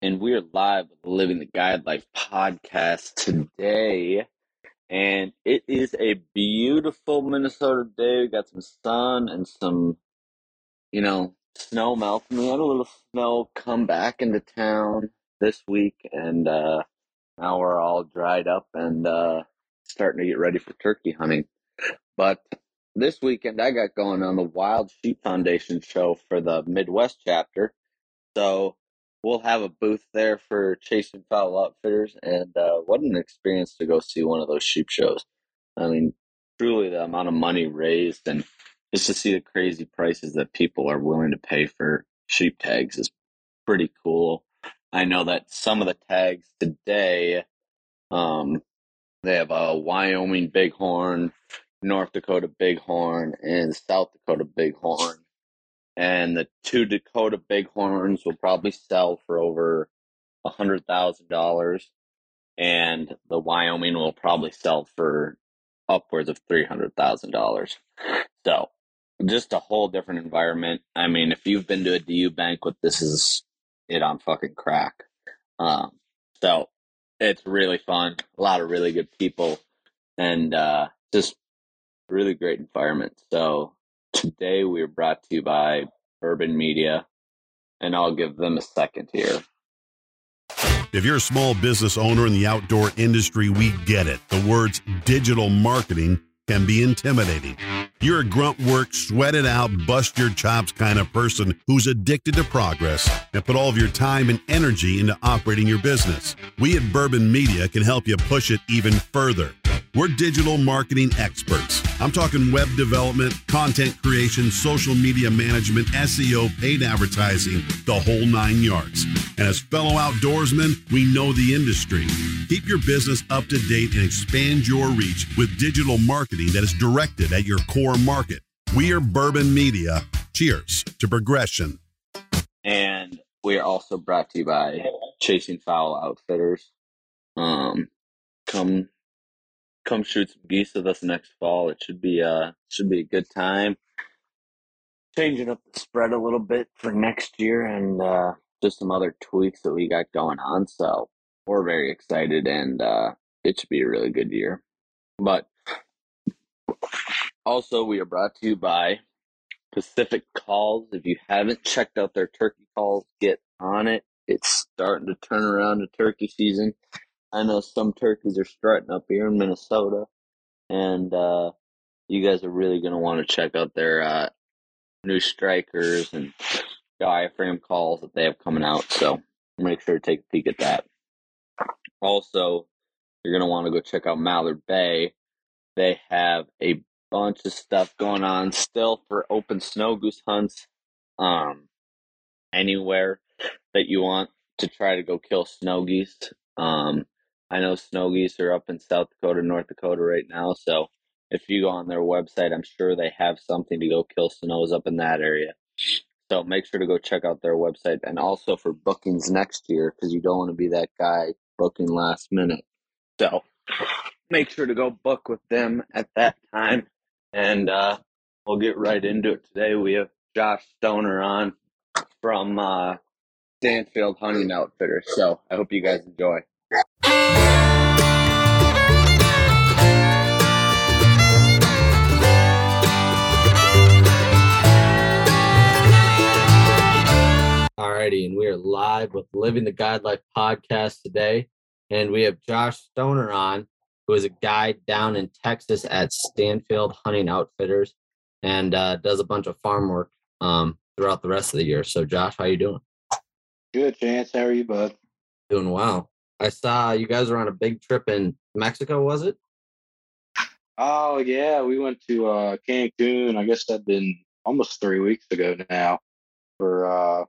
And we're live with the Living the Guide Life podcast today. And it is a beautiful Minnesota day. We got some sun and some, snow melting. We had a little snow come back into town this week. And now we're all dried up and starting to get ready for turkey hunting. But this weekend, I got going on the Wild Sheep Foundation show for the Midwest chapter. So we'll have a booth there for Chasing Fowl Outfitters, and what an experience to go see one of those sheep shows. I mean, truly the amount of money raised and just to see the crazy prices that people are willing to pay for sheep tags is pretty cool. I know that some of the tags today, they have a Wyoming bighorn, North Dakota bighorn, and South Dakota bighorn. And the two Dakota bighorns will probably sell for over $100,000. And the Wyoming will probably sell for upwards of $300,000. So just a whole different environment. I mean, if you've been to a DU banquet, this is it on fucking crack. So it's really fun. A lot of really good people. And just really great environment. So today we are brought to you by Urban Media, and I'll give them a second here. If you're a small business owner in the outdoor industry, we get it. The words digital marketing can be intimidating. You're a grunt work, sweat it out, bust your chops kind of person who's addicted to progress and put all of your time and energy into operating your business. We at Bourbon Media can help you push it even further. We're digital marketing experts. I'm talking web development, content creation, social media management, SEO, paid advertising, the whole nine yards. And as fellow outdoorsmen, we know the industry. Keep your business up to date and expand your reach with digital marketing that is directed at your core market. We are Bourbon Media. Cheers to progression. And we are also brought to you by Chasing Fowl Outfitters. Come shoot some geese with us next fall. It should be a good time. Changing up the spread a little bit for next year, and just some other tweaks that we got going on. So we're very excited, and it should be a really good year. But also, we are brought to you by Pacific Calls. If you haven't checked out their turkey calls, get on it. It's starting to turn around to turkey season. I know some turkeys are strutting up here in Minnesota, and you guys are really going to want to check out their new strikers and diaphragm calls that they have coming out, so make sure to take a peek at that. Also, you're going to want to go check out Mallard Bay. They have a bunch of stuff going on still for open snow goose hunts, anywhere that you want to try to go kill snow geese. I know snow geese are up in South Dakota, North Dakota right now. So if you go on their website, I'm sure they have something to go kill snows up in that area. So make sure to go check out their website. And also for bookings next year, because you don't want to be that guy booking last minute. So make sure to go book with them at that time. And we'll get right into it today. We have Josh Stoner on from Stanfield Hunting Outfitters. So I hope you guys enjoy. Alrighty, and we are live with Living the Guide Life podcast today, and we have Josh Stoner on, who is a guide down in Texas at Stanfield Hunting Outfitters, and does a bunch of farm work throughout the rest of the year. So, Josh, how you doing? Good, Chance. How are you, bud? Doing well. I saw you guys were on a big trip in Mexico, was it? Oh, yeah. We went to Cancun. I guess that'd been almost 3 weeks ago now for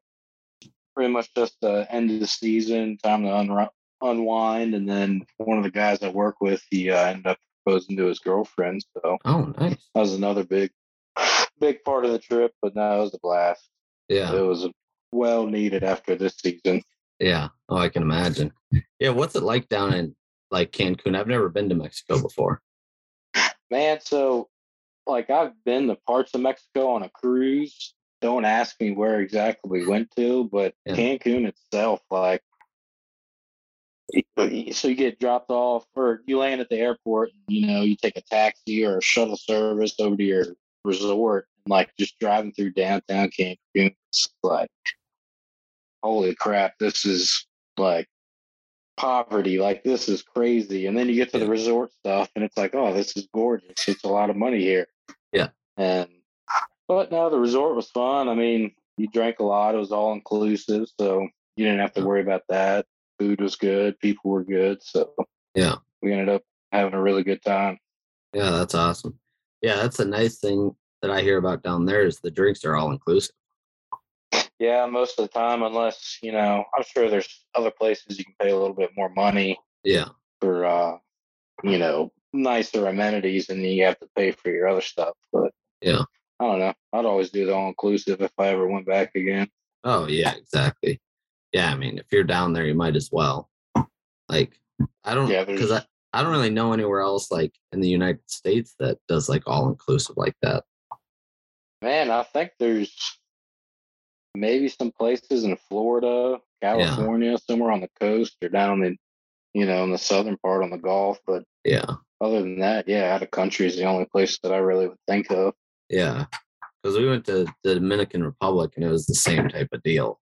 pretty much just the end of the season, time to unwind. And then one of the guys I work with, he ended up proposing to his girlfriend. So, oh, nice. That was another big part of the trip, but no, it was a blast. Yeah. It was well needed after this season. Yeah. Oh, I can imagine. Yeah. What's it like down in Cancun? I've never been to Mexico before. Man, so I've been to parts of Mexico on a cruise. Don't ask me where exactly we went to, but yeah. Cancun itself, So you get dropped off, or you land at the airport, and, you know, you take a taxi or a shuttle service over to your resort, and, like, just driving through downtown Cancun, it's like, holy crap, this is, like, poverty, like, this is crazy. And then you get to the resort stuff, and it's like, oh, this is gorgeous. It's a lot of money here. Yeah. And, but no, the resort was fun. I mean, you drank a lot. It was all inclusive, so you didn't have to worry about that. Food was good. People were good. So yeah, we ended up having a really good time. Yeah, that's awesome. Yeah, that's a nice thing that I hear about down there is the drinks are all inclusive. Yeah, most of the time, unless, you know, I'm sure there's other places you can pay a little bit more money. Yeah. For, you know, nicer amenities, and you have to pay for your other stuff. But yeah, I don't know. I'd always do the all inclusive if I ever went back again. Oh, yeah, exactly. Yeah, I mean, if you're down there, you might as well. Like, I don't, because I don't really know anywhere else, like, in the United States that does, like, all-inclusive like that. Man, I think there's maybe some places in Florida, California, somewhere on the coast, or down in, you know, in the southern part on the Gulf. But yeah, other than that, yeah, out of country is the only place that I really would think of. Yeah, because we went to the Dominican Republic, and it was the same type of deal.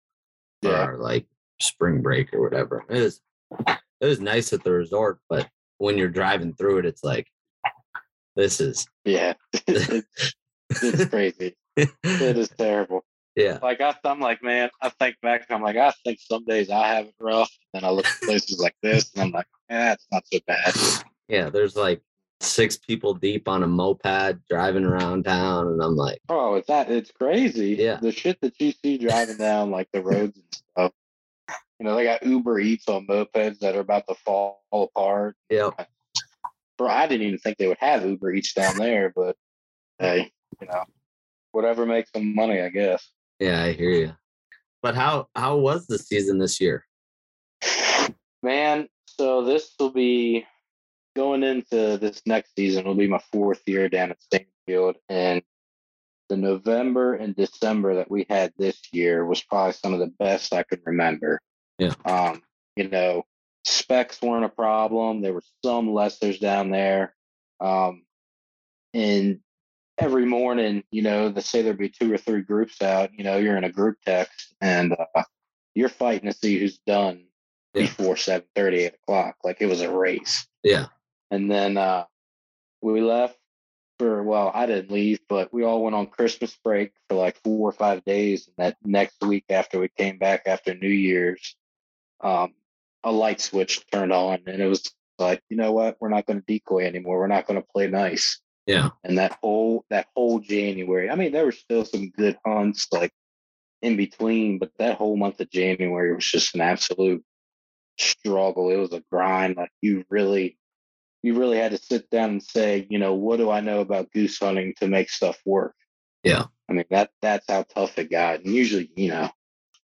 Yeah, or like spring break or whatever. It was nice at the resort, but when you're driving through it, it's like, this is it's crazy. It is terrible. Yeah, like I'm like, man, I think back, I'm like, I think some days I have it rough, and I look at places like this, and I'm like, it's not so bad. Yeah, there's like 6 people deep on a moped driving around town, and I'm like, oh, it's crazy. Yeah, the shit that you see driving down like the roads and stuff, you know, they got Uber Eats on mopeds that are about to fall apart. Yeah, bro, I didn't even think they would have Uber Eats down there, but hey, you know, whatever makes them money, I guess. Yeah, I hear you. But how was the season this year, man? So this will be, going into this next season, will be my 4th year down at Stanfield, and the November and December that we had this year was probably some of the best I could remember. Yeah. You know, specs weren't a problem. There were some lessers down there. And every morning, you know, they say there'd be 2 or 3 groups out. You know, you're in a group text, and you're fighting to see who's done before 7:30, 8 o'clock. Like, it was a race. Yeah. And then we left I didn't leave, but we all went on Christmas break for like 4 or 5 days. And that next week after we came back after New Year's, a light switch turned on, and it was like, you know what? We're not going to decoy anymore. We're not going to play nice. Yeah. And that whole January, I mean, there were still some good hunts like in between, but that whole month of January was just an absolute struggle. It was a grind. Like, you really had to sit down and say, you know, what do I know about goose hunting to make stuff work? Yeah. I mean, that's how tough it got. And usually, you know,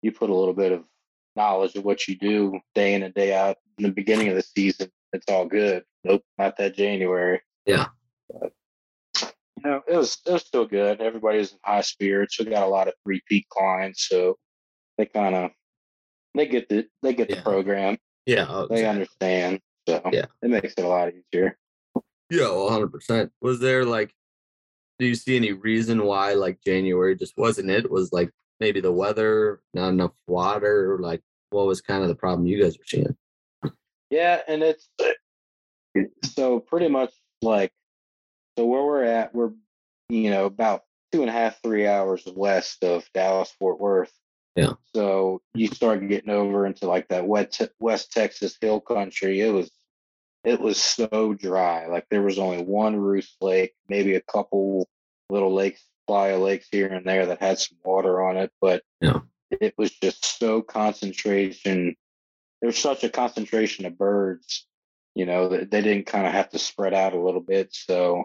you put a little bit of knowledge of what you do day in and day out in the beginning of the season, it's all good. Nope, not that January. Yeah. But, you know, it was still good. Everybody was in high spirits. We got a lot of repeat clients, so they kind of They get the program. Yeah. Oh, they understand. So it makes it a lot easier. Yeah, 100%. Was there, like, do you see any reason why, like, January just wasn't it? Was, like, maybe the weather, not enough water? Like, what was kind of the problem you guys were seeing? Yeah, and it's so pretty much, like, so where we're at, we're, you know, about 2.5, 3 hours west of Dallas-Fort Worth. Yeah. So you start getting over into like that West Texas hill country. It was so dry. Like, there was only one Roost Lake, maybe a couple little lakes, supply of lakes here and there that had some water on it, but it was just so concentration. There's such a concentration of birds, you know, that they didn't kind of have to spread out a little bit. So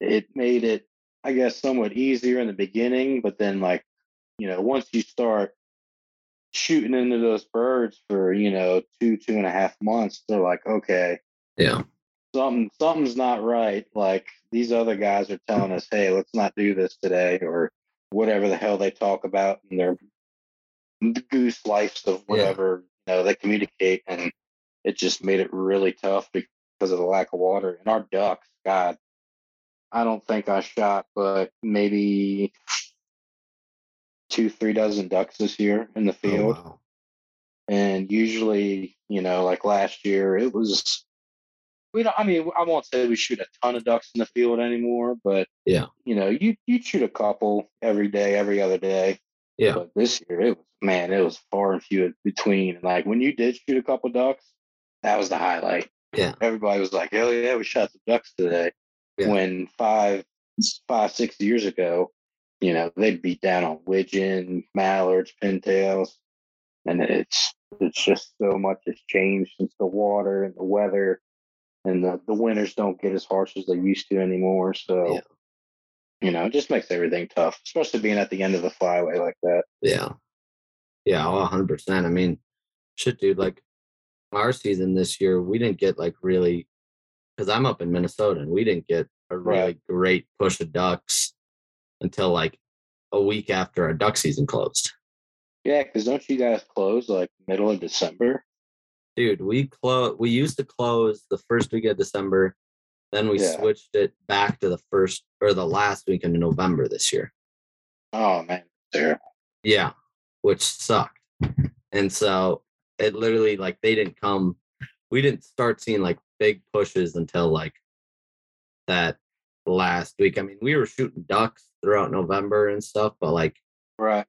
it made it, I guess, somewhat easier in the beginning, but then, like, you know, once you start shooting into those birds for, you know, 2.5 months, they're like, okay, yeah, something's not right. Like, these other guys are telling us, hey, let's not do this today, or whatever the hell they talk about in their goose life of whatever, you know, they communicate. And it just made it really tough because of the lack of water. And our ducks, God, I don't think I shot, but maybe 2-3 dozen ducks this year in the field. Oh, wow. And usually, you know, like last year, it was, we don't, I mean, I won't say we shoot a ton of ducks in the field anymore, but yeah, you know, you shoot a couple every day, every other day. Yeah. But this year, it was, man, it was far and few between. And like when you did shoot a couple ducks, that was the highlight. Yeah. Everybody was like, hell yeah, we shot some ducks today. Yeah. When five, 6 years ago, you know, they'd beat down on widgeon, mallards, pintails. And it's just so much has changed since the water and the weather, and the winters don't get as harsh as they used to anymore. So, yeah, you know, it just makes everything tough, especially being at the end of the flyway like that. Yeah. Yeah, 100%. I mean, shit, dude, like our season this year, we didn't get like really, because I'm up in Minnesota and we didn't get a really great push of ducks until like a week after our duck season closed. Yeah, because don't you guys close like middle of December? Dude, we used to close the first week of December. Then we switched it back to the first or the last week of November this year. Oh, man. Terrible. Yeah, which sucked. And so it literally, like, they didn't come. We didn't start seeing like big pushes until like that last week. I mean, we were shooting ducks throughout November and stuff, but like, right,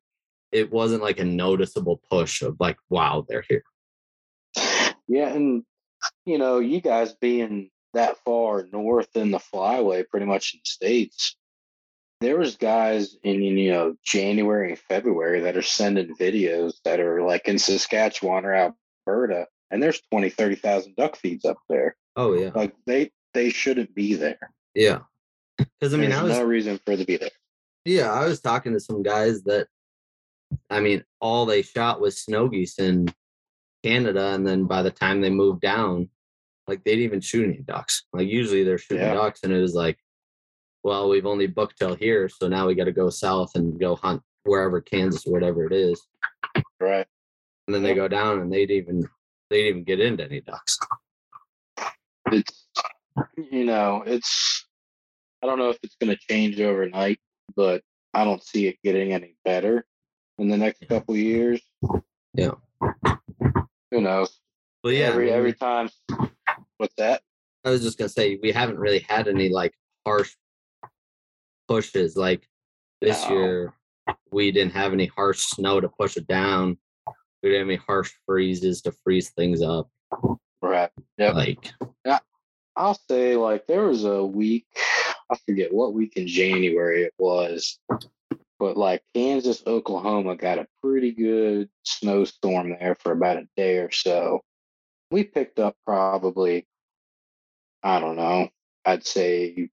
it wasn't like a noticeable push of like, wow, they're here. Yeah. And, you know, you guys being that far north in the flyway, pretty much in the States, there was guys in, you know, January and February that are sending videos that are like in Saskatchewan or Alberta, and there's 20,000-30,000 duck feeds up there. Oh, yeah. Like they shouldn't be there. Yeah. Because, I mean, there's no reason for it to be there. Yeah. I was talking to some guys that, I mean, all they shot was snow geese in Canada, and then by the time they moved down, like, they didn't even shoot any ducks. Like, usually they're shooting ducks, and it was like, well, we've only booked till here, so now we got to go south and go hunt wherever, Kansas, whatever it is. Right. And then they go down, and they'd even get into any ducks. It's, you know, it's, I don't know if it's going to change overnight, but I don't see it getting any better in the next couple of years. Yeah. Who knows? Well, yeah. Every time. What's that? I was just going to say, we haven't really had any like harsh pushes. Like this year, we didn't have any harsh snow to push it down. We didn't have any harsh freezes to freeze things up. Right. Yep. Like, I'll say, like, there was a week, I forget what week in January it was, but like Kansas, Oklahoma got a pretty good snowstorm there for about a day or so. We picked up probably, I don't know, I'd say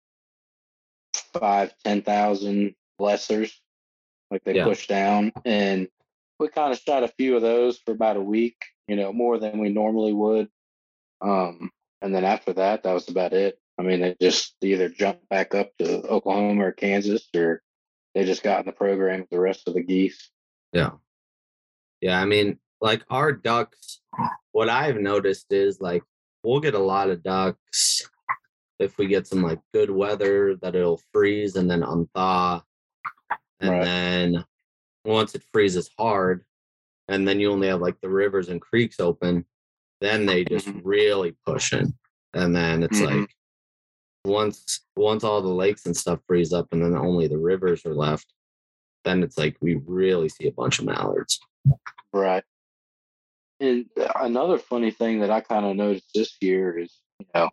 5,000-10,000 lessers, like they pushed down. And we kind of shot a few of those for about a week, you know, more than we normally would. And then after that, that was about it. I mean, they just either jumped back up to Oklahoma or Kansas, or they just got in the program with the rest of the geese. Yeah. Yeah, I mean, like our ducks, what I've noticed is like we'll get a lot of ducks if we get some like good weather that it'll freeze and then unthaw. And then once it freezes hard and then you only have like the rivers and creeks open, then they just really push in. And then it's like, once all the lakes and stuff freeze up and then only the rivers are left, then it's like we really see a bunch of mallards. Right. And another funny thing that I kind of noticed this year is, you know,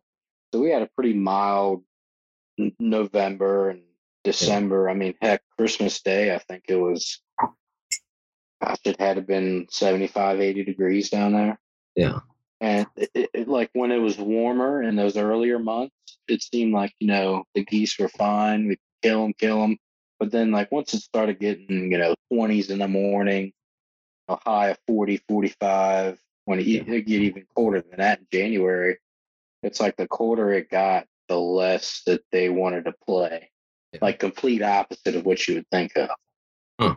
so we had a pretty mild November and December. I mean, heck, Christmas Day, I think it was, gosh, it had to have been 75, 80 degrees down there. Yeah. And it, like when it was warmer in those earlier months, it seemed like, you know, the geese were fine. We could kill them. But then like once it started getting, you know, 20s in the morning, a high of 40, 45, when it get even colder than that in January, it's like the colder it got, the less that they wanted to play. Yeah. Like complete opposite of what you would think of. Huh.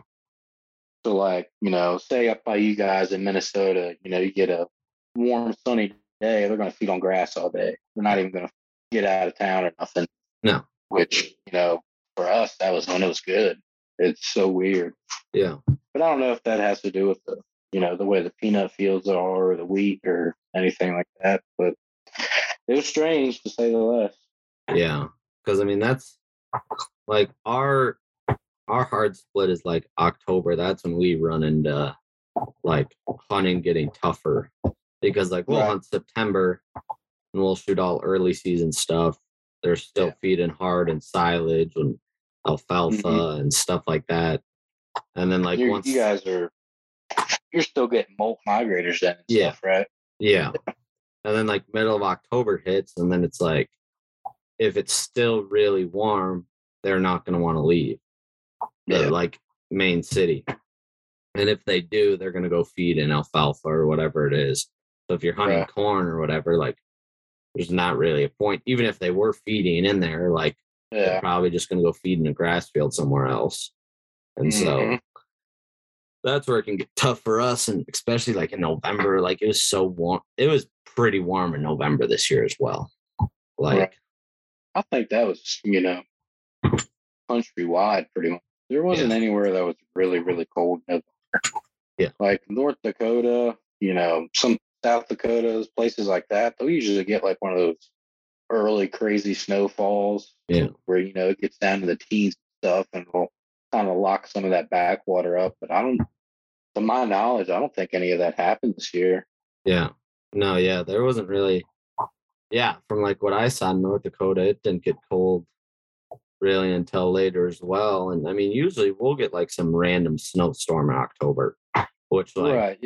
So like, you know, say up by you guys in Minnesota, you know, you get a warm sunny day. They're going to feed on grass all day. They're not even going to get out of town or nothing. No. Which, you know, for us, that was when it was good. It's so weird. Yeah. But I don't know if that has to do with the, you know, the way the peanut fields are or the wheat or anything like that. But it was strange, to say the least. Yeah. Because, I mean, that's like our hard split is like October. That's when we run into like hunting getting tougher, because like we'll hunt September and we'll shoot all early season stuff. They're still feeding hard and silage and alfalfa and stuff like that. And then like once you guys are, you're still getting molt migrators then and stuff, right? Yeah. And then like middle of October hits, and then it's like, if it's still really warm, they're not going to want to leave the like main city. And if they do, they're going to go feed in alfalfa or whatever it is. So if you're hunting corn or whatever, like there's not really a point. Even if they were feeding in there, like they're probably just going to go feed in a grass field somewhere else. And so that's where it can get tough for us. And especially like in November, like it was so warm. It was pretty warm in November this year as well. Like I think that was, you know, countrywide pretty much. There wasn't anywhere that was really, really cold. Yeah. Like North Dakota, you know, some South Dakotas, places like that, they'll usually get like one of those early crazy snowfalls where, you know, it gets down to the teens and stuff, and it'll kind of lock some of that backwater up. But I don't, to my knowledge, I don't think any of that happened this year. Yeah. No, yeah, there wasn't really. Yeah, from like what I saw in North Dakota, it didn't get cold really until later as well. And I mean, usually we'll get like some random snowstorm in October, which like,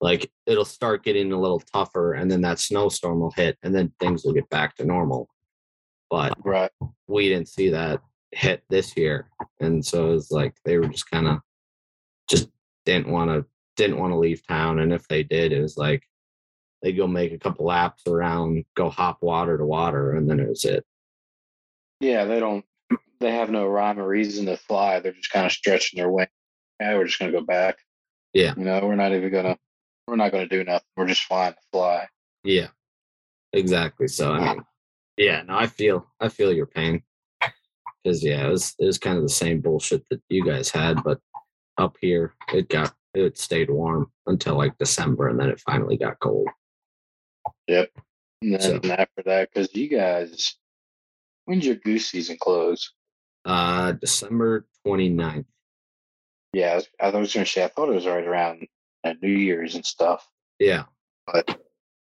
like it'll start getting a little tougher, and then that snowstorm will hit, and then things will get back to normal. But we didn't see that hit this year. And so it was like, they were just kind of just didn't want to leave town. And if they did, it was like, they go make a couple laps around, go hop water to water, and then it was it. Yeah, they have no rhyme or reason to fly. They're just kind of stretching their wing. Yeah, we're just going to go back. Yeah. You know, we're not going to do nothing. We're just flying to fly. Yeah, exactly. So, I mean, yeah, no, I feel your pain. Because, yeah, it was kind of the same bullshit that you guys had, but up here it stayed warm until like December, and then it finally got cold. Yep. And then after that, because you guys, when's your goose season close? December 29th. Yeah, I was going to say, I thought it was right around New Year's and stuff. Yeah. But,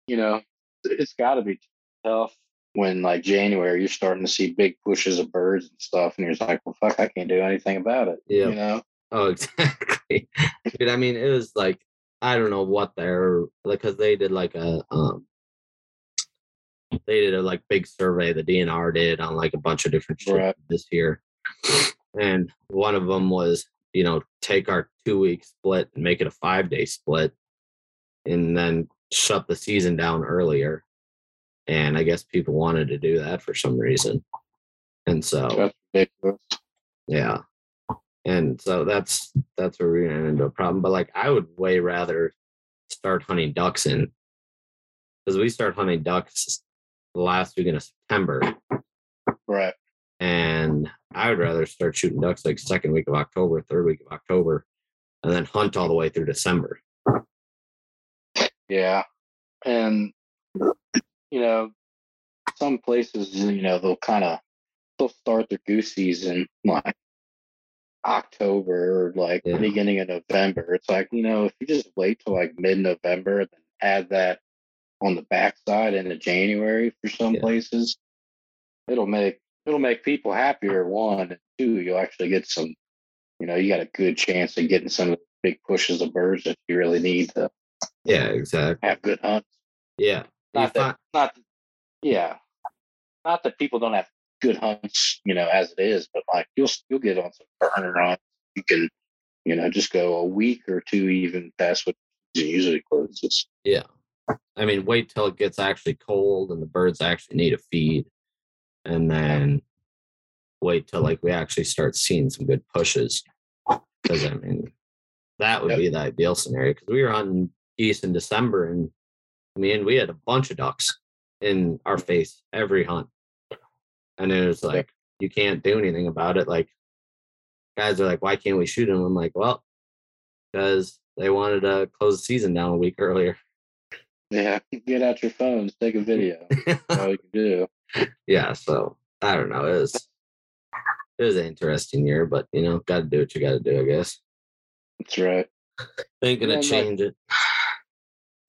you know, it's got to be tough when, like, January, you're starting to see big pushes of birds and stuff, and you're just like, well, fuck, I can't do anything about it, you know? Oh, exactly. Dude, I mean, it was like, I don't know what they're, like, because they did like a, they did a like big survey, the DNR did, on like a bunch of different shit this year. And one of them was, you know, take our 2-week split and make it a 5-day split, and then shut the season down earlier. And I guess people wanted to do that for some reason. And so, yeah. And so that's where we ran into a problem. But like, I would way rather start hunting ducks in, because we start hunting ducks the last weekend of September. Right. And I would rather start shooting ducks like second week of October, third week of October, and then hunt all the way through December. Yeah. And, you know, some places, you know, they'll start their goose season like October or like beginning of November. It's like, you know, if you just wait till like mid-November and add that on the backside into January for some places, it'll make people happier. 1 and 2, you'll actually get some, you know, you got a good chance of getting some of the big pushes of birds that you really need to exactly have good hunts. Not that people don't have good hunts, you know, as it is, but like you'll get on some burner hunts. You can, you know, just go a week or two even past what usually closes. Yeah, I mean, wait till it gets actually cold and the birds actually need a feed, and then wait till like we actually start seeing some good pushes. Because I mean, that would be the ideal scenario. Because we were hunting geese in December, and I mean, we had a bunch of ducks in our face every hunt. And it was like, you can't do anything about it. Like, guys are like, why can't we shoot them? I'm like, well, because they wanted to close the season down a week earlier. Yeah, get out your phones, take a video. That's all you can do. Yeah, so I don't know. It was an interesting year, but you know, got to do what you got to do, I guess. That's right. Ain't gonna change it.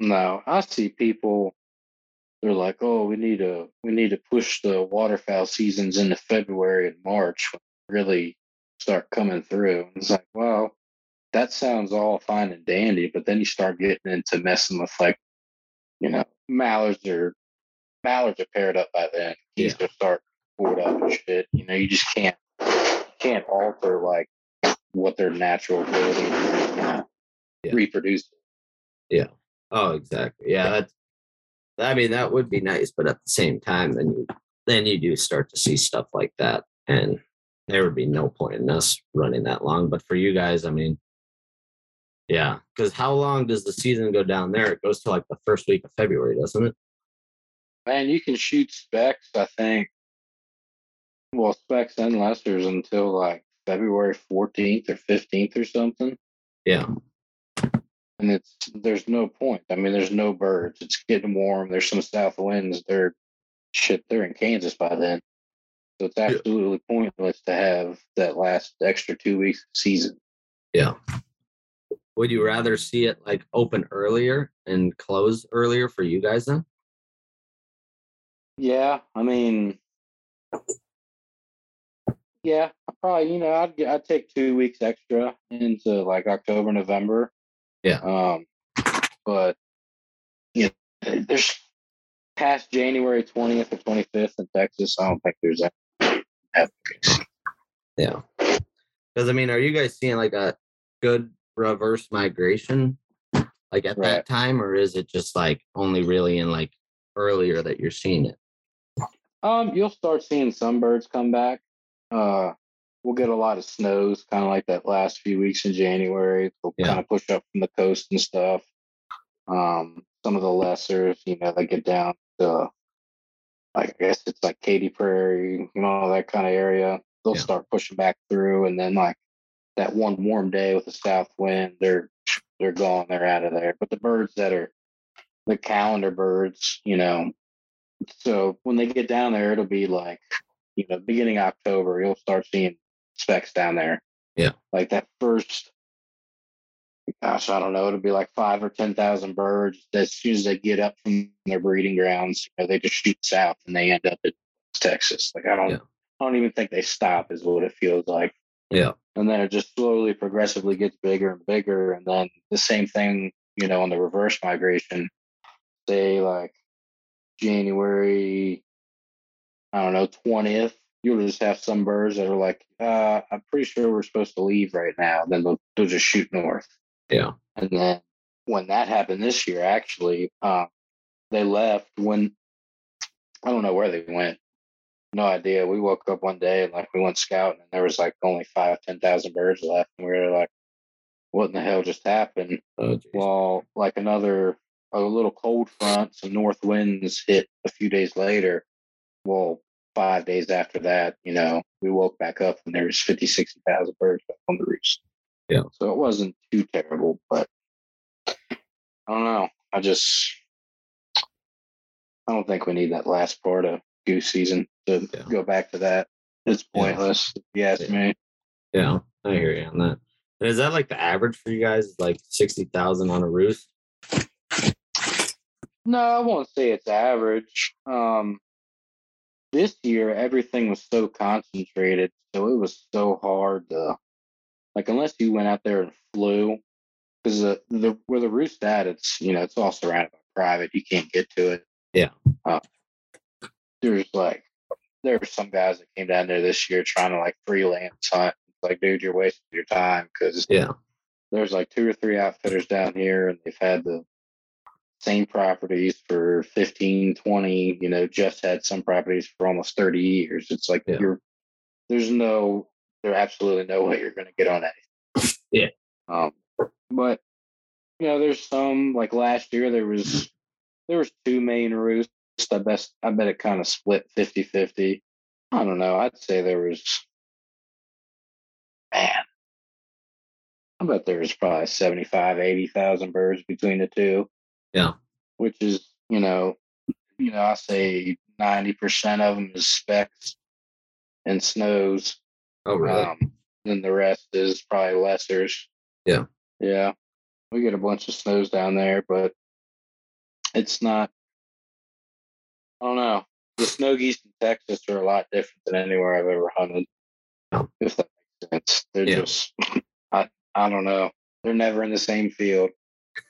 No, I see people. They're like, oh, we need to push the waterfowl seasons into February and March when they really start coming through. And it's like, well, that sounds all fine and dandy, but then you start getting into messing with, like, you know, mallards are paired up by then. Geese will start pulled up and shit. You know, you just can't alter like what their natural ability is, you know, reproduce. Yeah. Oh, exactly. Yeah. That's, I mean, that would be nice, but at the same time, then you do start to see stuff like that, and there would be no point in us running that long. But for you guys, I mean, yeah, because how long does the season go down there? It goes to like the first week of February, doesn't it? Man, you can shoot specs, I think. Well, specs and lessers until like February 14th or 15th or something. Yeah. And there's no point. I mean, there's no birds. It's getting warm. There's some south winds. They're in Kansas by then. So it's absolutely pointless to have that last extra 2 weeks of season. Yeah. Would you rather see it like open earlier and close earlier for you guys then? Yeah. I mean, yeah, probably, you know, I'd take 2 weeks extra into like October, November. Yeah. But you know, there's past January 20th or 25th in Texas, I don't think there's that. Yeah. Because I mean, are you guys seeing like a good reverse migration like at that time, or is it just like only really in like earlier that you're seeing it? You'll start seeing some birds come back. We'll get a lot of snows, kind of like that last few weeks in January. They'll kind of push up from the coast and stuff. Some of the lessers, you know, they get down to, I guess it's like Katy Prairie, you know, that kind of area. They'll start pushing back through, and then like that one warm day with the south wind, they're gone, they're out of there. But the birds that are the calendar birds, you know, so when they get down there, it'll be like, you know, beginning October, you'll start seeing specks down there. Yeah. Like that first, gosh, I don't know, it'll be like 5,000 or 10,000 birds. As soon as they get up from their breeding grounds, you know, they just shoot south and they end up in Texas. Like I don't even think they stop is what it feels like. Yeah. And then it just slowly, progressively gets bigger and bigger. And then the same thing, you know, on the reverse migration, say like January, I don't know, 20th, you'll just have some birds that are like, I'm pretty sure we're supposed to leave right now. Then they'll just shoot north. Yeah. And then when that happened this year, actually, they left when, I don't know where they went. No idea. We woke up one day and like we went scouting and there was like only 5,000 to 10,000 birds left. And we were like, what in the hell just happened? Oh, well, like a little cold front, some north winds hit a few days later. Well, 5 days after that, you know, we woke back up and there was 50, 60,000 birds back on the roost. Yeah. So it wasn't too terrible, but I don't know. I don't think we need that last part of goose season to go back to that. It's pointless, if you ask me. Yeah, I hear you on that. And is that like the average for you guys, like 60,000 on a roost? No, I won't say it's average. This year, everything was so concentrated, so it was so hard to, like, unless you went out there and flew, because where the roost's at, it's, you know, it's all surrounded by private. You can't get to it. Yeah. There were some guys that came down there this year trying to, like, freelance hunt. It's like, dude, you're wasting your time, because there's, like, 2 or 3 outfitters down here, and they've had the same properties for 15, 20, you know, Jeff's had some properties for almost 30 years. It's like, there's absolutely no way you're going to get on anything. Yeah. But, you know, there's some, like last year, there was there was two main roosts. I bet it kind of split 50-50. I don't know. I'd say there was, man, I bet there was probably 75, 80,000 birds between the two. Yeah. Which is, you know, I say 90% of them is specks and snows. Oh, really? Then the rest is probably lessers. Yeah. Yeah. We get a bunch of snows down there, but it's not, I don't know. The snow geese in Texas are a lot different than anywhere I've ever hunted. Oh. If that makes sense. They're just, I don't know. They're never in the same field.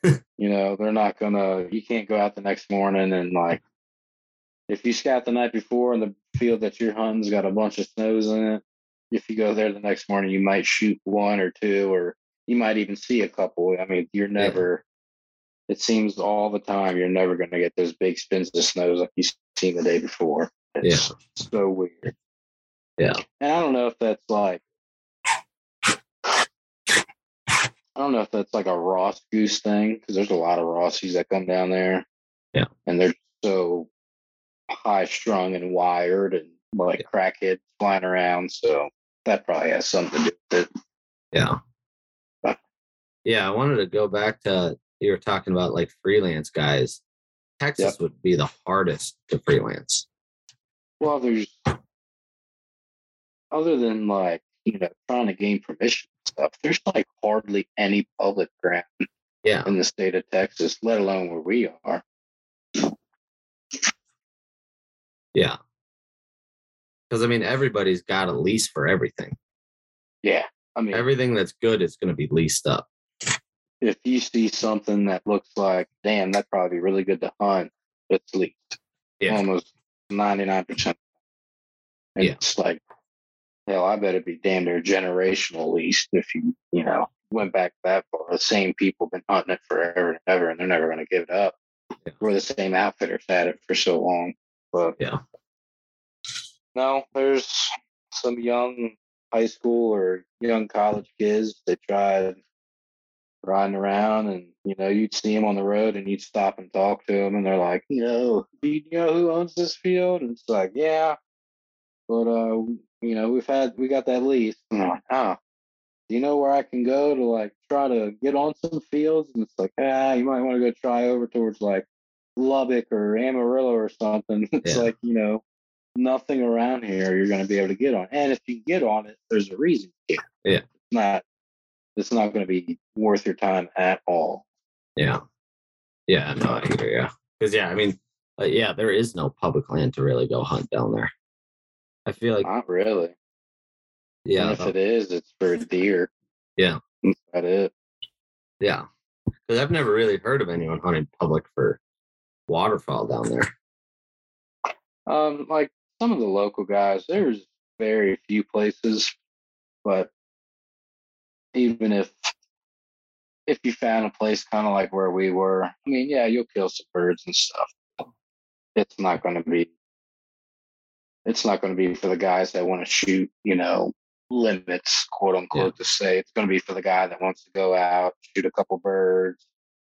You know, they're not gonna, you can't go out the next morning and, like, if you scout the night before and the field that you're hunting's got a bunch of snows in it, if you go there the next morning, you might shoot one or two, or you might even see a couple. I mean, you're never, it seems all the time, you're never going to get those big spins of snows like you've seen the day before. It's so weird. Yeah. And I don't know if that's like, I don't know if that's like a Ross goose thing, because there's a lot of Rossies that come down there. Yeah. And they're so high strung and wired and like crackheads flying around. So that probably has something to do with it. Yeah. But, yeah. I wanted to go back to, you were talking about like freelance guys. Texas would be the hardest to freelance. Well, there's, other than like, you know, trying to gain permission and stuff, there's like hardly any public ground in the state of Texas, let alone where we are. Yeah. Because, I mean, everybody's got a lease for everything. Yeah. I mean, everything that's good is going to be leased up. If you see something that looks like, damn, that'd probably be really good to hunt, it's leased. Yeah. Almost 99%. And it's like, hell, I bet it'd be damn near generational leased if you, you know, went back that far. The same people been hunting it forever and ever, and they're never going to give it up. Yeah. We're the same outfitters had it for so long. But no, there's some young high school or young college kids that tried riding around, and, you know, you'd see them on the road and you'd stop and talk to them, and they're like, you know, do you know who owns this field? And it's like, yeah, but, you know, we got that lease. And I'm like, oh, do you know where I can go to, like, try to get on some fields? And it's like, you might want to go try over towards, like, Lubbock or Amarillo or something. It's like, you know, nothing around here you're going to be able to get on, and if you get on it, there's a reason. It's not going to be worth your time at all. No, I agree. Because I mean, there is no public land to really go hunt down there, I feel like. Not really. And if it is, it's for deer. That's about it. Because I've never really heard of anyone hunting public for waterfowl down there. Like some of the local guys, there's very few places, but even if you found a place kind of like where we were, I mean, you'll kill some birds and stuff. It's not going to be for the guys that want to shoot, you know, limits, quote unquote, to say. It's going to be for the guy that wants to go out, shoot a couple birds,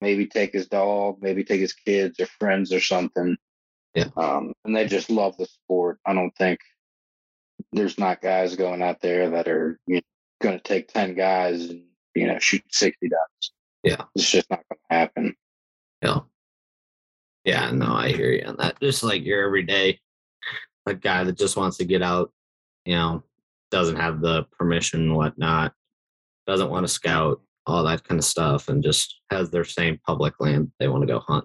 maybe take his dog, maybe take his kids or friends or something. And they just love the sport. I don't think there's not guys going out there that are, you know, going to take 10 guys and, you know, shoot 60 ducks. It's just not going to happen. No, I hear you on that. Just like your everyday, like, guy that just wants to get out, you know, doesn't have the permission, whatnot, doesn't want to scout, all that kind of stuff, and just has their same public land they want to go hunt.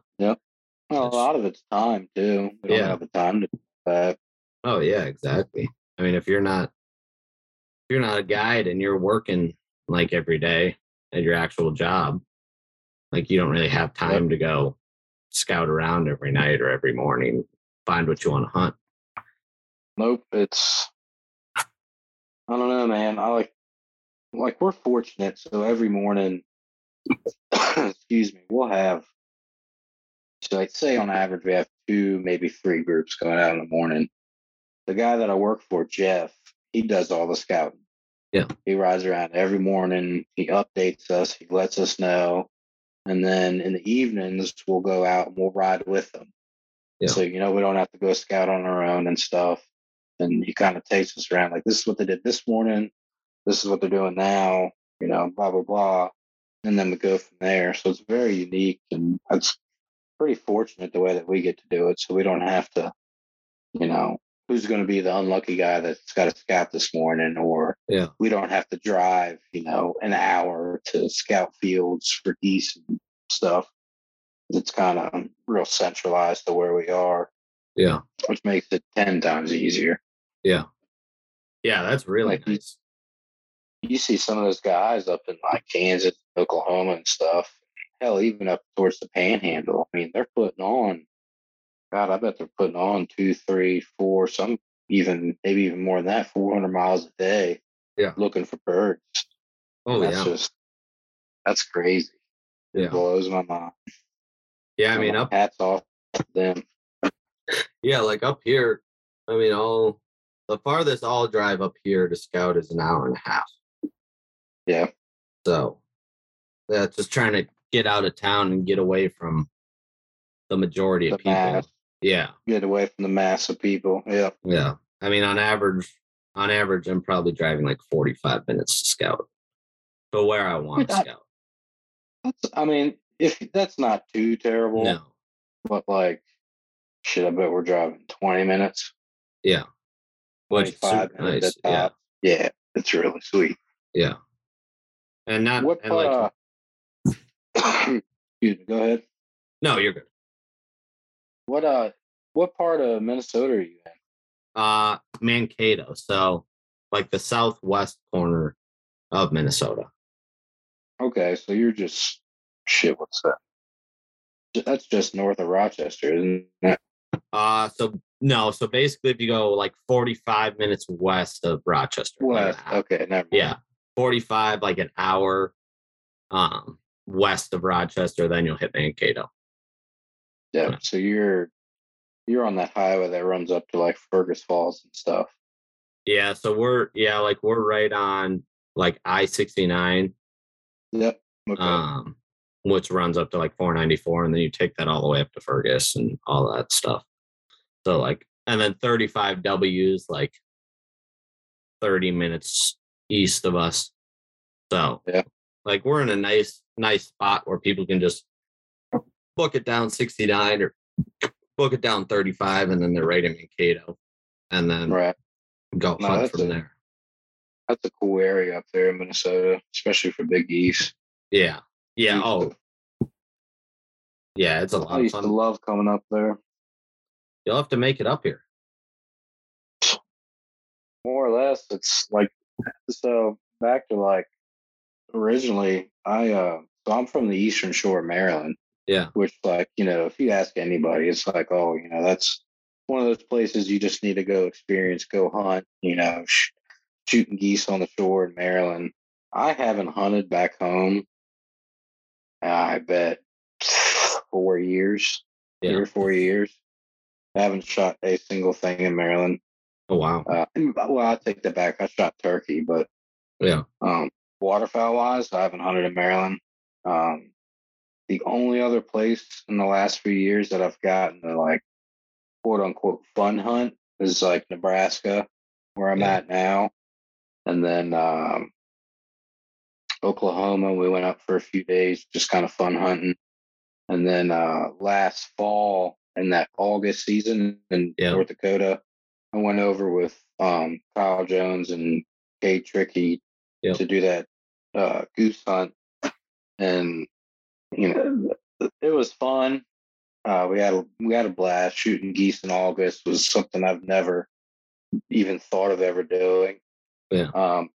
Well, a lot of it's time too. We don't have the time to do that. Oh yeah, exactly. I mean, if you're not a guide and you're working like every day at your actual job, like, you don't really have time to go scout around every night or every morning, find what you want to hunt. Nope. It's, I don't know, man. I like we're fortunate. So every morning, excuse me, we'll have, so I'd say on average, we have 2, maybe 3 groups going out in the morning. The guy that I work for, Jeff, he does all the scouting. He rides around every morning. He updates us. He lets us know. And then in the evenings, we'll go out and we'll ride with them. Yeah. So, you know, we don't have to go scout on our own and stuff. And he kind of takes us around, like, this is what they did this morning. This is what they're doing now, you know, blah, blah, blah. And then we go from there. So it's very unique. And it's pretty fortunate the way that we get to do it. So we don't have to, you know, who's going to be the unlucky guy that's got to scout this morning, or yeah. we don't have to drive, you know, an hour to scout fields for geese and stuff. It's kind of real centralized to where we are. Yeah. Which makes it 10 times easier. Yeah. Yeah, that's really like nice. You see some of those guys up in like Kansas, Oklahoma and stuff. Hell, even up towards the panhandle. I mean, they're putting on, God, I bet they're putting on 2, 3, 4, some even, maybe even more than that, 400 miles a day. Yeah. Looking for birds. Oh, that's yeah. That's crazy. Yeah. It blows my mind. Yeah, I mean, up hats off to them. Yeah, like up here, I mean, the farthest I'll drive up here to scout is an hour and a half. Yeah. So that's just trying to get out of town and get away from the majority of people. Mass. Yeah. Get away from the mass of people. Yeah. Yeah. I mean, on average, I'm probably driving like 45 minutes to scout. But where I want to scout. If that's not too terrible, no. But like, shit, I bet we're driving 20 minutes. Yeah. Which is super nice. Yeah. Yeah, it's really sweet. Yeah. And not, what, and like, excuse me, go ahead. No, you're good. What part of Minnesota are you in? Mankato. So like the southwest corner of Minnesota. Okay. So you're just, shit, what's that? That's just north of Rochester, isn't it? So basically if you go like 45 minutes west of Rochester. West, like okay, never mind. Yeah, 45, like an hour west of Rochester, then you'll hit Mankato. Yeah, yeah. So you're on that highway that runs up to like Fergus Falls and stuff. Yeah, so we're right on like I-69. Yep. Okay. Which runs up to like 494, and then you take that all the way up to Fergus and all that stuff. So like, and then 35W's like 30 minutes east of us. So yeah. Like we're in a nice spot where people can just book it down 69 or book it down 35, and then they're right in Mankato, and then right. go hunt from there. That's a cool area up there in Minnesota, especially for big geese. Yeah. Yeah. Oh, yeah. It's a lot of fun. I used to love coming up there. You'll have to make it up here. More or less, it's like so. Back to like originally, I'm from the Eastern Shore of Maryland. Yeah. Which, like, you know, if you ask anybody, it's like, oh, you know, that's one of those places you just need to go experience, go hunt. You know, shooting geese on the shore in Maryland. I haven't hunted back home. I bet 4 years, yeah. 3 or 4 years. I haven't shot a single thing in Maryland. Oh, wow. Well, I take that back. I shot turkey, but yeah. Waterfowl-wise, I haven't hunted in Maryland. The only other place in the last few years that I've gotten to, like, quote-unquote fun hunt is, like, Nebraska, where I'm at now. And then Oklahoma, we went up for a few days, just kind of fun hunting. And then last fall in that August season in North Dakota, I went over with Kyle Jones and Kay Tricky to do that goose hunt. And, you know, it was fun. We had a blast. Shooting geese in August was something I've never even thought of ever doing. Yeah.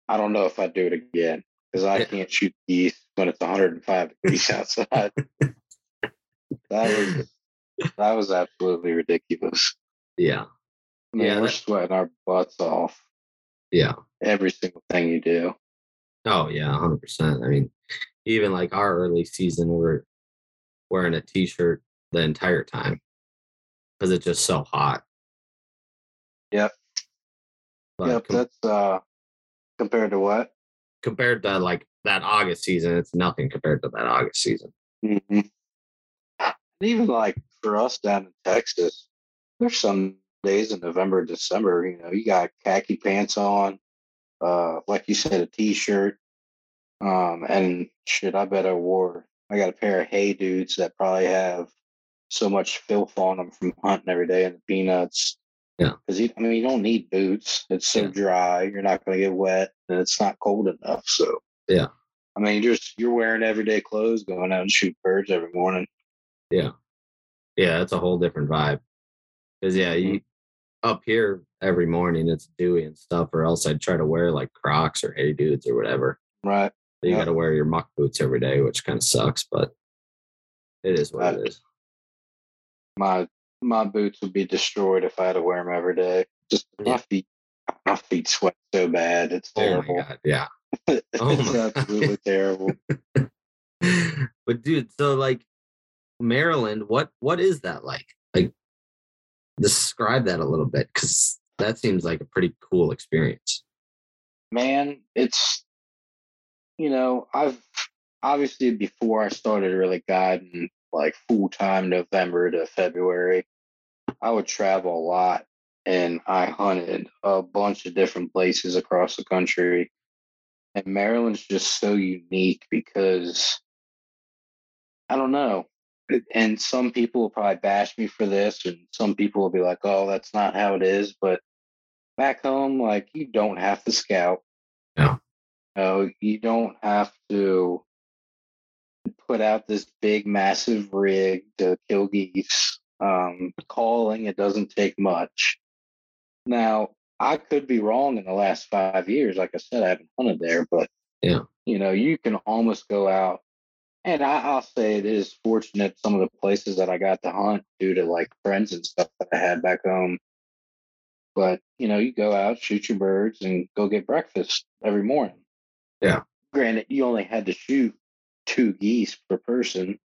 I don't know if I'd do it again. Because I can't shoot geese when it's 105 degrees outside. That was absolutely ridiculous. Yeah. I mean, we're sweating our butts off. Yeah. Every single thing you do. Oh yeah, 100%. I mean, even like our early season, we're wearing a t-shirt the entire time because it's just so hot. Yep. But yep. That's compared to what? Compared to like that August season, it's nothing compared to that August season. Mm-hmm. And even like for us down in Texas, there's some days in November, December, you know, you got khaki pants on, like you said, a t-shirt, and shit, I bet I got a pair of hay dudes that probably have so much filth on them from hunting every day and the peanuts. Yeah. Because, you don't need boots. It's so dry. You're not going to get wet, and it's not cold enough. So, yeah. I mean, you're wearing everyday clothes, going out and shoot birds every morning. Yeah. Yeah, that's a whole different vibe. Because, yeah, up here every morning, it's dewy and stuff, or else I'd try to wear, like, Crocs or Hey Dudes or whatever. Right. So you got to wear your muck boots every day, which kind of sucks, but it is what it is. My boots would be destroyed if I had to wear them every day. Just my feet sweat so bad. It's terrible. Oh my God, yeah. It's absolutely terrible. But dude, so like Maryland, what is that like? Like, describe that a little bit, because that seems like a pretty cool experience. Man, it's, I've obviously, before I started really guiding like full-time November to February, I would travel a lot, and I hunted a bunch of different places across the country. And Maryland's just so unique because, I don't know, and some people will probably bash me for this, and some people will be like, oh, that's not how it is. But back home, like, you don't have to scout. No. You don't have to put out this big, massive rig to kill geese. Calling, it doesn't take much. Now, I could be wrong in the last 5 years. Like I said, I haven't hunted there, but you can almost go out. And I'll say it is fortunate some of the places that I got to hunt due to like friends and stuff that I had back home. But, you go out, shoot your birds, and go get breakfast every morning. Yeah. Granted, you only had to shoot 2 geese per person,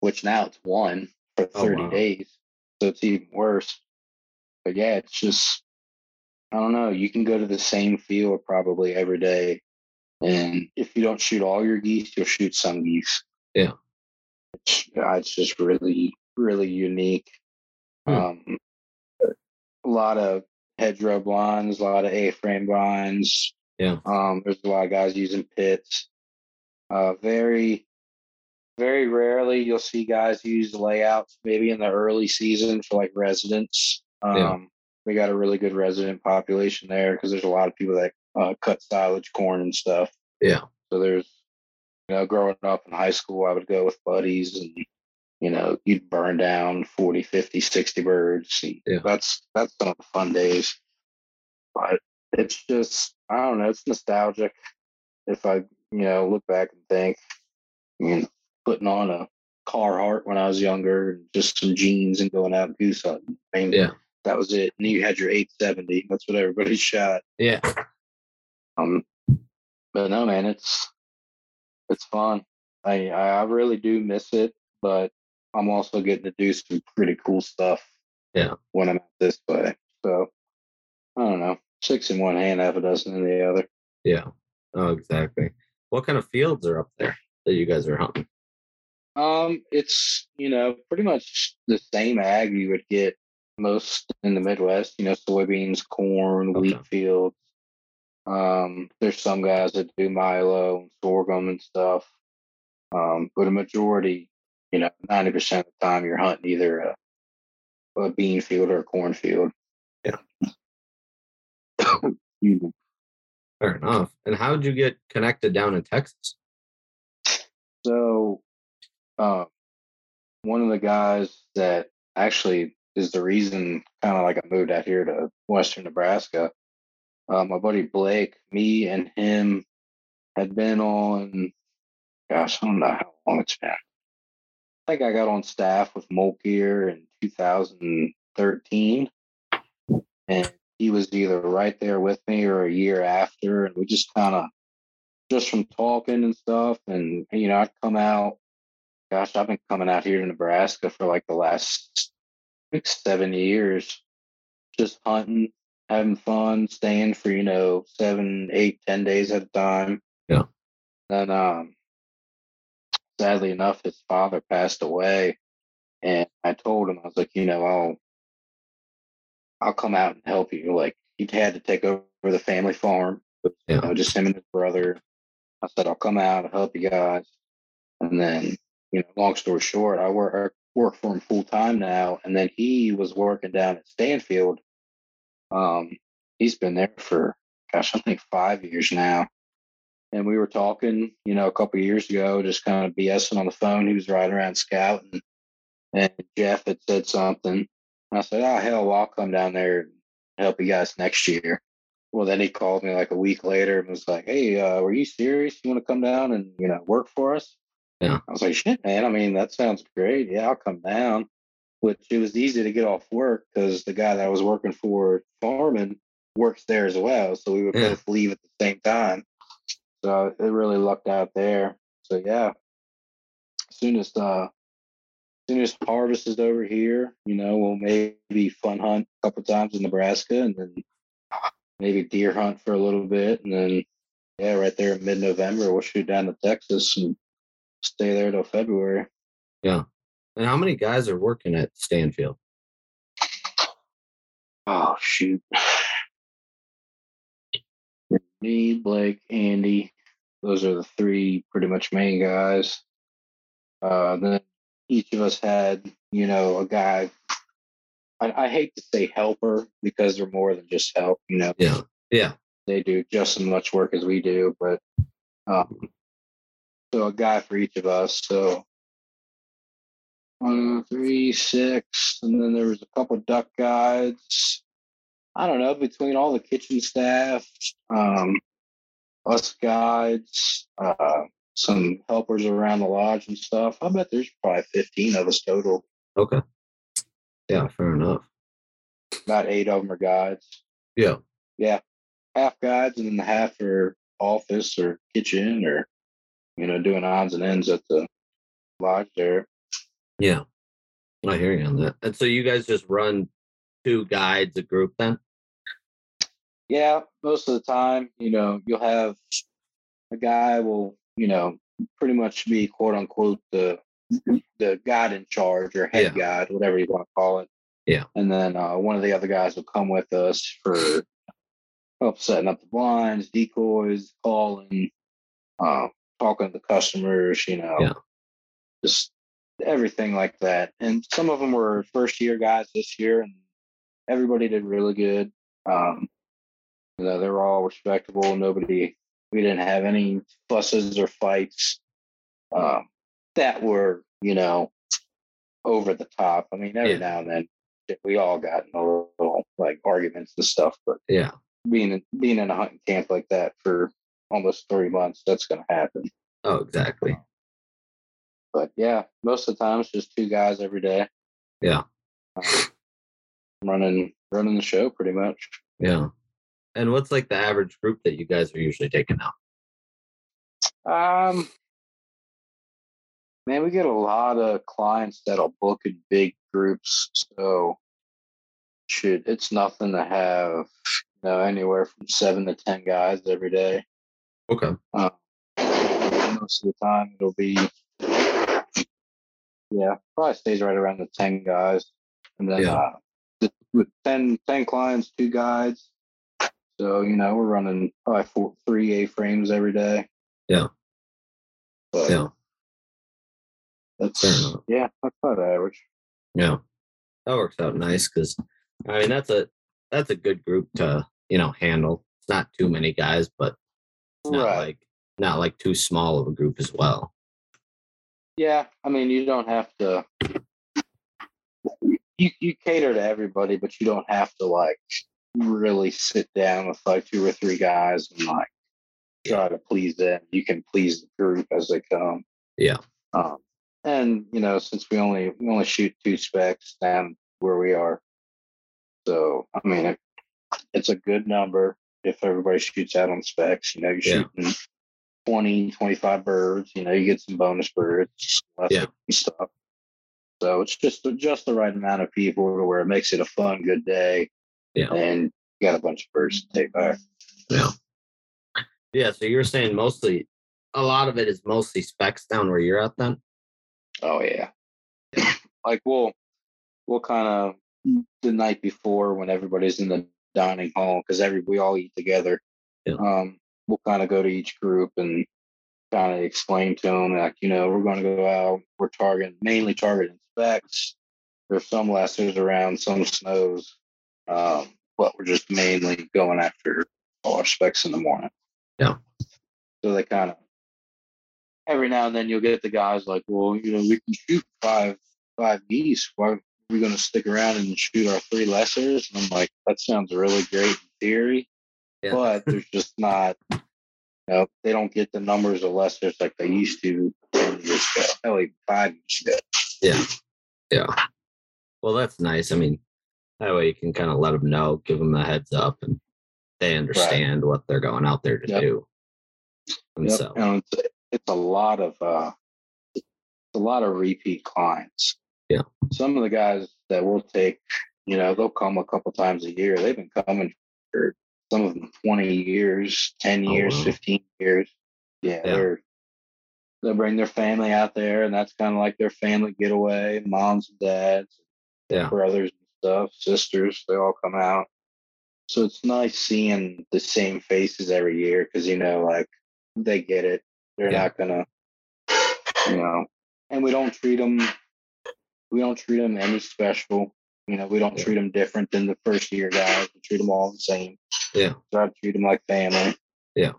which now it's 1 for 30 days. So it's even worse. But yeah, it's just, I don't know. You can go to the same field probably every day. And if you don't shoot all your geese, you'll shoot some geese. Yeah. It's just really, really unique. Hmm. A lot of hedgerow blinds, a lot of A-frame blinds. Yeah. There's a lot of guys using pits. Very, very rarely you'll see guys use layouts, maybe in the early season for like residents. They got a really good resident population there because there's a lot of people that cut silage corn and stuff. Yeah. So there's, growing up in high school, I would go with buddies and, you'd burn down 40, 50, 60 birds. Yeah. That's some of the fun days. But it's just, I don't know, it's nostalgic. If I, look back and think, putting on a Carhartt when I was younger, and just some jeans and going out goose hunting. I mean, that was it. And you had your 870. That's what everybody shot. Yeah. But no, man, it's fun. I really do miss it, but I'm also getting to do some pretty cool stuff. Yeah. When I'm at this way. So I don't know. 6 in one hand, half a dozen in the other. Yeah. Oh, exactly. What kind of fields are up there that you guys are hunting? It's, pretty much the same ag you would get most in the Midwest, soybeans, corn, wheat fields. There's some guys that do milo and sorghum and stuff. But a majority, 90% of the time you're hunting either a bean field or a corn field. Yeah. Fair enough. And how did you get connected down in Texas? So, one of the guys that actually is the reason kind of like I moved out here to Western Nebraska, my buddy Blake, me and him had been on, gosh, I don't know how long it's been. I think I got on staff with Moke Gear in 2013. And he was either right there with me or a year after, and we just kind of, just from talking and stuff, and I'd come out. Gosh, I've been coming out here to Nebraska for like the last 6-7 years, just hunting, having fun, staying for 7, 8, 10 days at a time. Yeah. And sadly enough, his father passed away. And I told him, I was like, you know, I'll come out and help you. Like, he had to take over the family farm, you know, just him and his brother. I said, I'll come out and help you guys. And then, you know, long story short, I work for him full time now. And then he was working down at Stanfield. He's been there for, gosh, I think 5 years now. And we were talking, you know, a couple of years ago, just kind of BSing on the phone. He was riding around scouting. And Jeff had said something. And I said, oh, hell, well, I'll come down there and help you guys next year. Well, then he called me like a week later and was like, hey, were you serious? You want to come down and, you know, work for us? Yeah. I was like, shit, man. I mean, that sounds great. Yeah, I'll come down. Which it was easy to get off work because the guy that I was working for farming works there as well. So we would both leave at the same time. So it really lucked out there. So, yeah, as soon as harvest is over here, you know, we'll maybe fun hunt a couple times in Nebraska and then maybe deer hunt for a little bit. And then, yeah, right there in mid-November, we'll shoot down to Texas and stay there till February. Yeah. And how many guys are working at Stanfield? Oh, shoot. Me, Blake, Andy, those are the three pretty much main guys. Then each of us had, you know, a guy. I hate to say helper because they're more than just help, you know. Yeah, yeah. They do just as much work as we do, but so a guy for each of us. So 1, 3, 6, and then there was a couple of duck guides. I don't know, between all the kitchen staff, us guides, some helpers around the lodge and stuff, I bet there's probably 15 of us total. Okay. Yeah, fair enough. About 8 of them are guides. Yeah. Yeah. Half guides and then half are office or kitchen or, you know, doing odds and ends at the lodge there. Yeah. I hear you on that. And so you guys just run 2 guides a group then? Yeah, most of the time, you know, you'll have a guy will, you know, pretty much be quote unquote the guide in charge or head guide, whatever you want to call it. Yeah. And then one of the other guys will come with us for help setting up the blinds, decoys, calling, talking to customers, you know, just everything like that. And some of them were first year guys this year, and everybody did really good. You know, they were all respectable. We didn't have any fusses or fights that were, you know, over the top. I mean, every now and then we all got in a little like arguments and stuff. But being in a hunting camp like that for almost 3 months, that's going to happen. Oh, exactly. But yeah, most of the time it's just 2 guys every day. Yeah. Running the show pretty much. Yeah. And what's like the average group that you guys are usually taking out? Man, we get a lot of clients that'll book in big groups. So shoot, it's nothing to have, you know, anywhere from 7 to 10 guys every day. Okay. Most of the time it'll be, probably stays right around the 10 guys. And then with 10 clients, 2 guides. So, you know, we're running probably 3 A-frames every day. Yeah. But that's about average. Yeah. That works out nice because, I mean, that's a good group to, you know, handle. It's not too many guys, but it's not like too small of a group as well. Yeah. I mean, you don't have to, you cater to everybody, but you don't have to like really sit down with like 2 or 3 guys and like try to please them. You can please the group as they come. Yeah. And you know, since we only shoot 2 specs down where we are, so I mean it's a good number if everybody shoots out on specs. You know, you're shooting 20-25 birds. You know, you get some bonus birds, stuff. So it's just the right amount of people to where it makes it a fun, good day. Yeah. And you got a bunch of birds to take back. Yeah. Yeah. So you're saying mostly a lot of it is mostly specs down where you're at then? Oh, yeah. Like, we'll kind of, the night before when everybody's in the dining hall, because we all eat together, yeah. We'll kind of go to each group and kind of explain to them, like, you know, we're going to go out, we're mainly targeting specs. There's some lessers around, some snows, but we're just mainly going after all our specs in the morning. Yeah. So they kind of, every now and then you'll get the guys like, well, you know, we can shoot five geese. Why are we going to stick around and shoot our three lessers? And I'm like, that sounds really great in theory, yeah. But there's just not, you know, they don't get the numbers of lessers like they used to 10 years ago, hell, even 5 years ago. Yeah. Yeah. Well, that's nice. I mean, that way you can kind of let them know, give them the heads up, and they understand right. what they're going out there to yep. do. And yep. so and it's a lot of repeat clients. Yeah. Some of the guys that we'll take, you know, they'll come a couple times a year. They've been coming for some of them 20 years, 10 years, 15 years. Yeah. yeah. They'll bring their family out there, and that's kind of like their family getaway. Moms and dads, yeah. brothers and stuff, sisters, they all come out. So it's nice seeing the same faces every year because, you know, like, they get it. They're yeah. not going to, you know, and we don't treat them any special. You know, we don't yeah. treat them different than the first year guys. We treat them all the same. Yeah. Try to treat them like family. Yeah.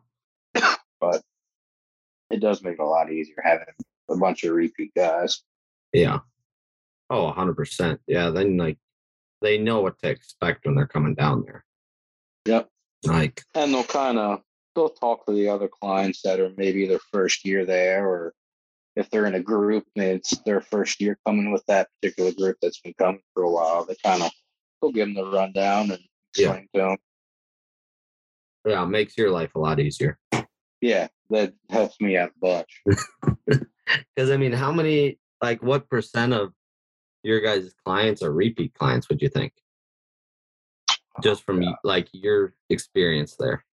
But it does make it a lot easier having a bunch of repeat guys. Yeah. Oh, 100%. Yeah. Then, like, they know what to expect when they're coming down there. Yep. Like, and they'll talk to the other clients that are maybe their first year there, or if they're in a group and it's their first year coming with that particular group that's been coming for a while, they they'll give them the rundown and explain yeah. to them. Yeah, it makes your life a lot easier. Yeah, that helps me out much. Because, I mean, what percent of your guys' clients are repeat clients, would you think? Just from, like, your experience there.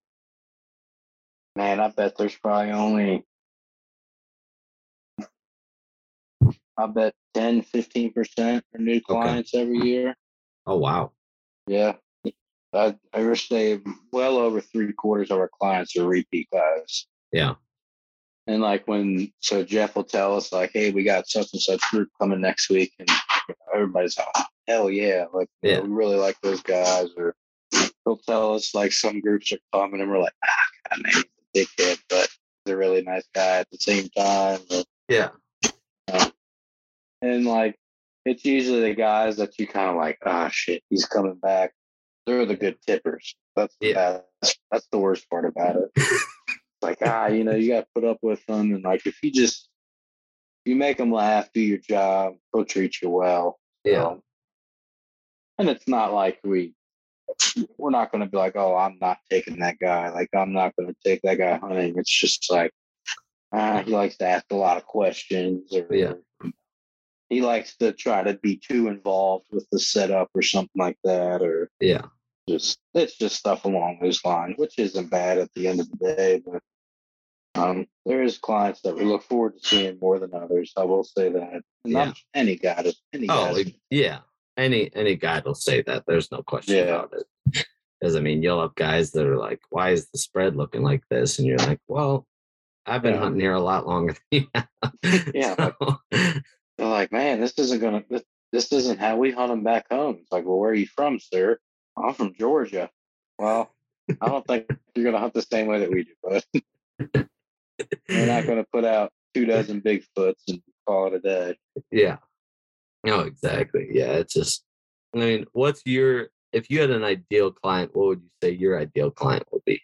Man, I bet there's probably only, 10, 15% are new clients okay. every year. Oh, wow. Yeah. I would say well over 3/4 of our clients are repeat guys. Yeah. And like so Jeff will tell us like, hey, we got such and such group coming next week. And everybody's like, hell yeah. Like, yeah. You know, we really like those guys. Or he'll tell us like some groups are coming and we're like, God, man, he's a dickhead, but he's a really nice guy at the same time. But, yeah. And like, it's usually the guys that you kind of like, ah, shit, he's coming back. They're the good tippers. That's yeah. That's the worst part about it. Like, you know, you got to put up with them. And like, if you make them laugh, do your job, they'll treat you well. Yeah. And it's not like we're not going to be like, oh, I'm not taking that guy. Like, I'm not going to take that guy hunting. It's just like, he likes to ask a lot of questions. Or, yeah. He likes to try to be too involved with the setup or something like that. Or yeah. It's just stuff along those lines, which isn't bad at the end of the day. But there is clients that we look forward to seeing more than others. I will say that. And yeah. Any guide will say that. There's no question yeah. about it. Because I mean, you'll have guys that are like, "Why is the spread looking like this?" And you're like, "Well, I've been yeah. hunting here a lot longer than you." Yeah. So, they're like, "Man, this isn't how we hunt them back home." It's like, "Well, where are you from, sir?" I'm from Georgia. Well, I don't think you're going to hunt the same way that we do, bud. We're not going to put out 24 Bigfoots and call it a day. Yeah. No, exactly. Yeah. It's just, I mean, if you had an ideal client, what would you say your ideal client would be?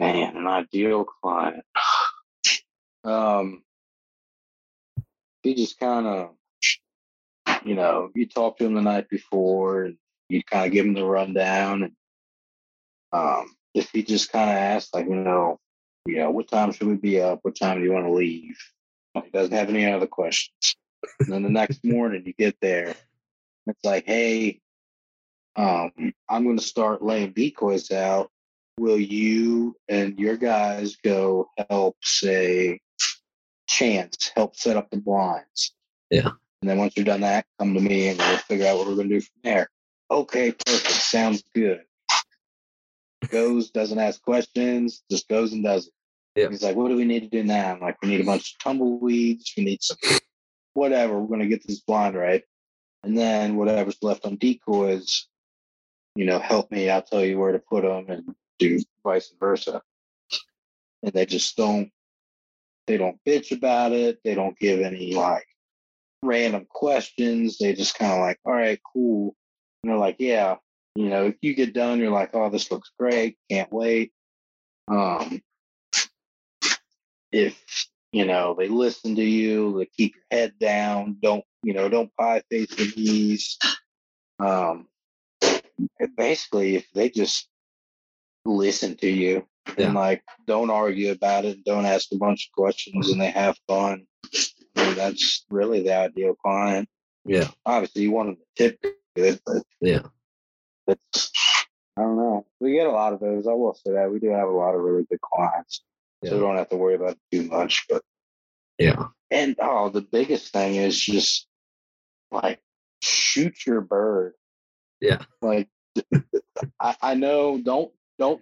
Man, an ideal client. He just kind of, you know, you talk to them the night before and you kind of give them the rundown. And if he just kind of asks, like, you know, what time should we be up? What time do you want to leave? He doesn't have any other questions. And then the next morning you get there, it's like, hey, I'm going to start laying decoys out. will you and your guys go help, say, Chance, help set up the blinds? Yeah. And then once you're done that, come to me and we'll figure out what we're going to do from there. Okay, perfect. Sounds good. Goes, doesn't ask questions, just goes and does it. Yeah. He's like, what do we need to do now? I'm like, we need a bunch of tumbleweeds. We need some whatever. We're going to get this blind right. And then whatever's left on decoys, you know, help me. I'll tell you where to put them and do vice versa. And they just don't, they don't bitch about it. They don't give any like random questions. They just kind of like, all right, cool. And they're like, yeah, you know, if you get done, you're like, oh, this looks great. Can't wait. If, you know, they listen to you, they keep your head down. Don't, you know, don't pie face the knees. Basically, if they just listen to you and like don't argue about it, don't ask a bunch of questions, and they have fun, I mean, that's really the ideal client. Yeah. Obviously, you want them to tip good, but yeah, it's, I don't know. We get a lot of those. I will say that we do have a lot of really good clients. So we don't have to worry about it too much. But yeah. And oh, the biggest thing is just like shoot your bird. Yeah. Like I know don't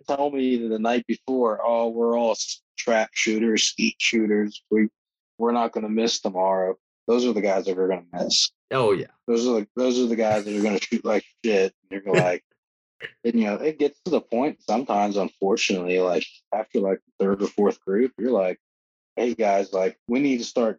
tell me that the night before, oh, we're all trap shooters, skeet shooters. We're not gonna miss tomorrow. Those are the guys that we're gonna miss. Oh yeah. Those are the guys that are gonna shoot like shit. You're gonna like and, you know, it gets to the point sometimes, unfortunately, like after like the third or fourth group, you're like, hey guys, like we need to start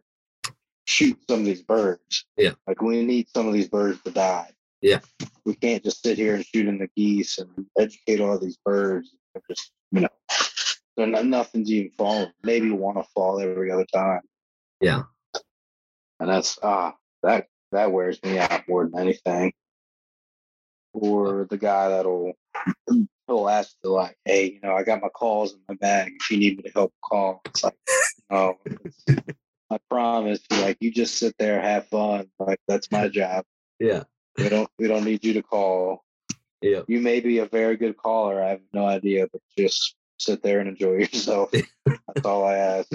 shooting some of these birds. Yeah. Like we need some of these birds to die. Yeah. We can't just sit here and shoot in the geese and educate all these birds. They're just, you know, they're not, nothing's even falling. Maybe one will fall every other time. Yeah. And that's, that wears me out more than anything. Or the guy he'll ask you like, hey, you know, I got my calls in my bag. If you need me to help call, it's like, no, I promise. Like, you just sit there, have fun. Like, that's my job. Yeah. We don't need you to call. Yeah. You may be a very good caller. I have no idea, but just sit there and enjoy yourself. That's all I ask.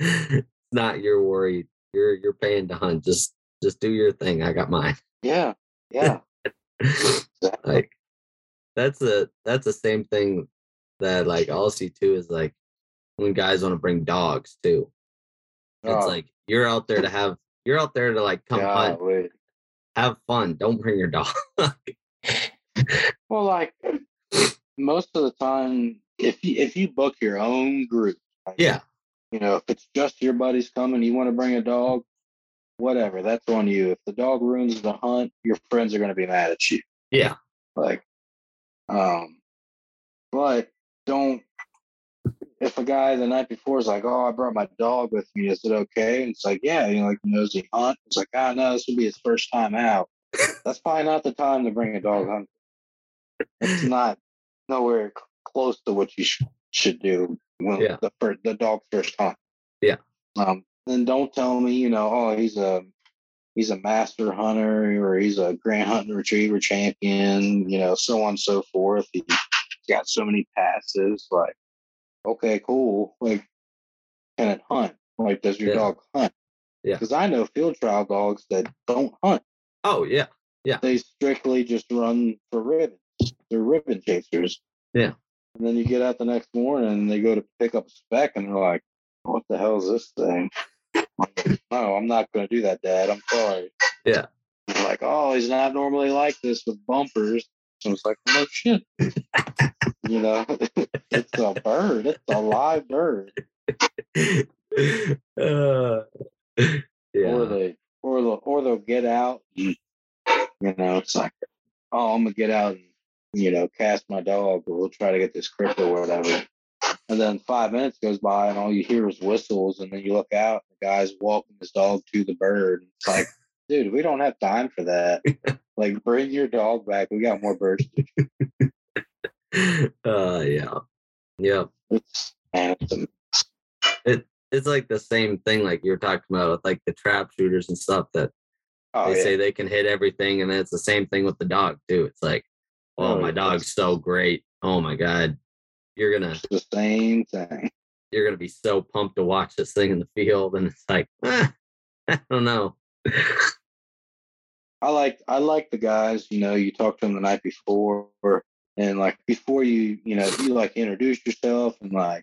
It's not your worry. You're paying to hunt. Just do your thing. I got mine. Yeah. Yeah. Like that's the same thing that like I'll see too, is like when guys want to bring dogs too. It's like you're out there to like come hunt, have fun. Don't bring your dog. Well, like most of the time, if you book your own group, like, yeah, you know, if it's just your buddies coming, you want to bring a dog, whatever, that's on you. If the dog ruins the hunt, your friends are going to be mad at you. Yeah. Like, but don't, if a guy the night before is like, oh, I brought my dog with me, is it okay? And it's like, yeah, you know, like, knows the hunt. It's like, ah, oh, no, this will be his first time out. That's probably not the time to bring a dog hunt. It's not nowhere close to what you should do when the dog's first hunt. Yeah. Then don't tell me, you know, oh, he's a master hunter, or he's a grand hunt and retriever champion, you know, so on and so forth. He's got so many passes. Like, okay, cool. Like, can it hunt? Like, does your dog hunt? Yeah. Because I know field trial dogs that don't hunt. Oh, yeah. Yeah. They strictly just run for ribbons. They're ribbon chasers. Yeah. And then you get out the next morning and they go to pick up a speck and they're like, what the hell is this thing? No, I'm not going to do that, Dad. I'm sorry. Yeah. I'm like, oh, he's not normally like this with bumpers. So it's like, no shit. You know, it's a bird. It's a live bird. Yeah. Or they'll get out. And, you know, it's like, oh, I'm gonna get out and, you know, cast my dog, but we'll try to get this cripple or whatever. And then 5 minutes goes by, and all you hear is whistles. And then you look out, and the guy's walking his dog to the bird. It's like, dude, we don't have time for that. Like, bring your dog back. We got more birds. Yeah, yeah. It's awesome. It's like the same thing, like you were talking about with like the trap shooters and stuff that say they can hit everything, and then it's the same thing with the dog too. It's like, oh, my dog's so great. Oh my God. you're going to... the same thing. You're going to be so pumped to watch this thing in the field. And it's like, I don't know. I like the guys, you know, you talk to them the night before, and like before you like introduce yourself and like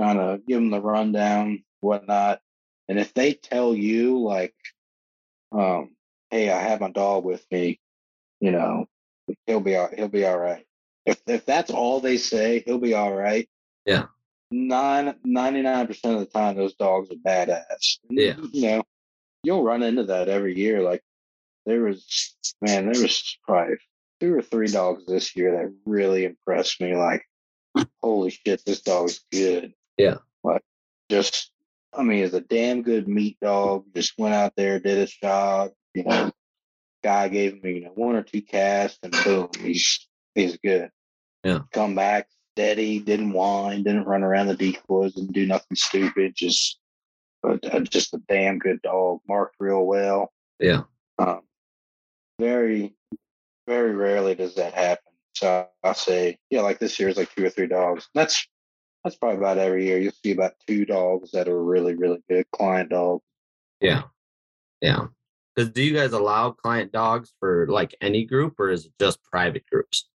kind of give them the rundown, whatnot. And if they tell you like, hey, I have my dog with me, you know, he'll be all right. If that's all they say, he'll be all right. Yeah. 99% of the time, those dogs are badass. Yeah. You know, you'll run into that every year. Like there was probably 2 or 3 dogs this year that really impressed me. Like, holy shit, this dog's good. Yeah. Like it's a damn good meat dog. Just went out there, did his job. You know, guy gave him, 1 or 2 casts and boom, he's good. Yeah. Come back steady, didn't whine, didn't run around the decoys, didn't do nothing stupid. Just a damn good dog. Marked real well. Yeah. Very, very rarely does that happen. So I say, yeah, like this year is like 2 or 3 dogs. That's probably about every year. You'll see about 2 dogs that are really, really good client dogs. Yeah. Yeah. Because do you guys allow client dogs for like any group, or is it just private groups?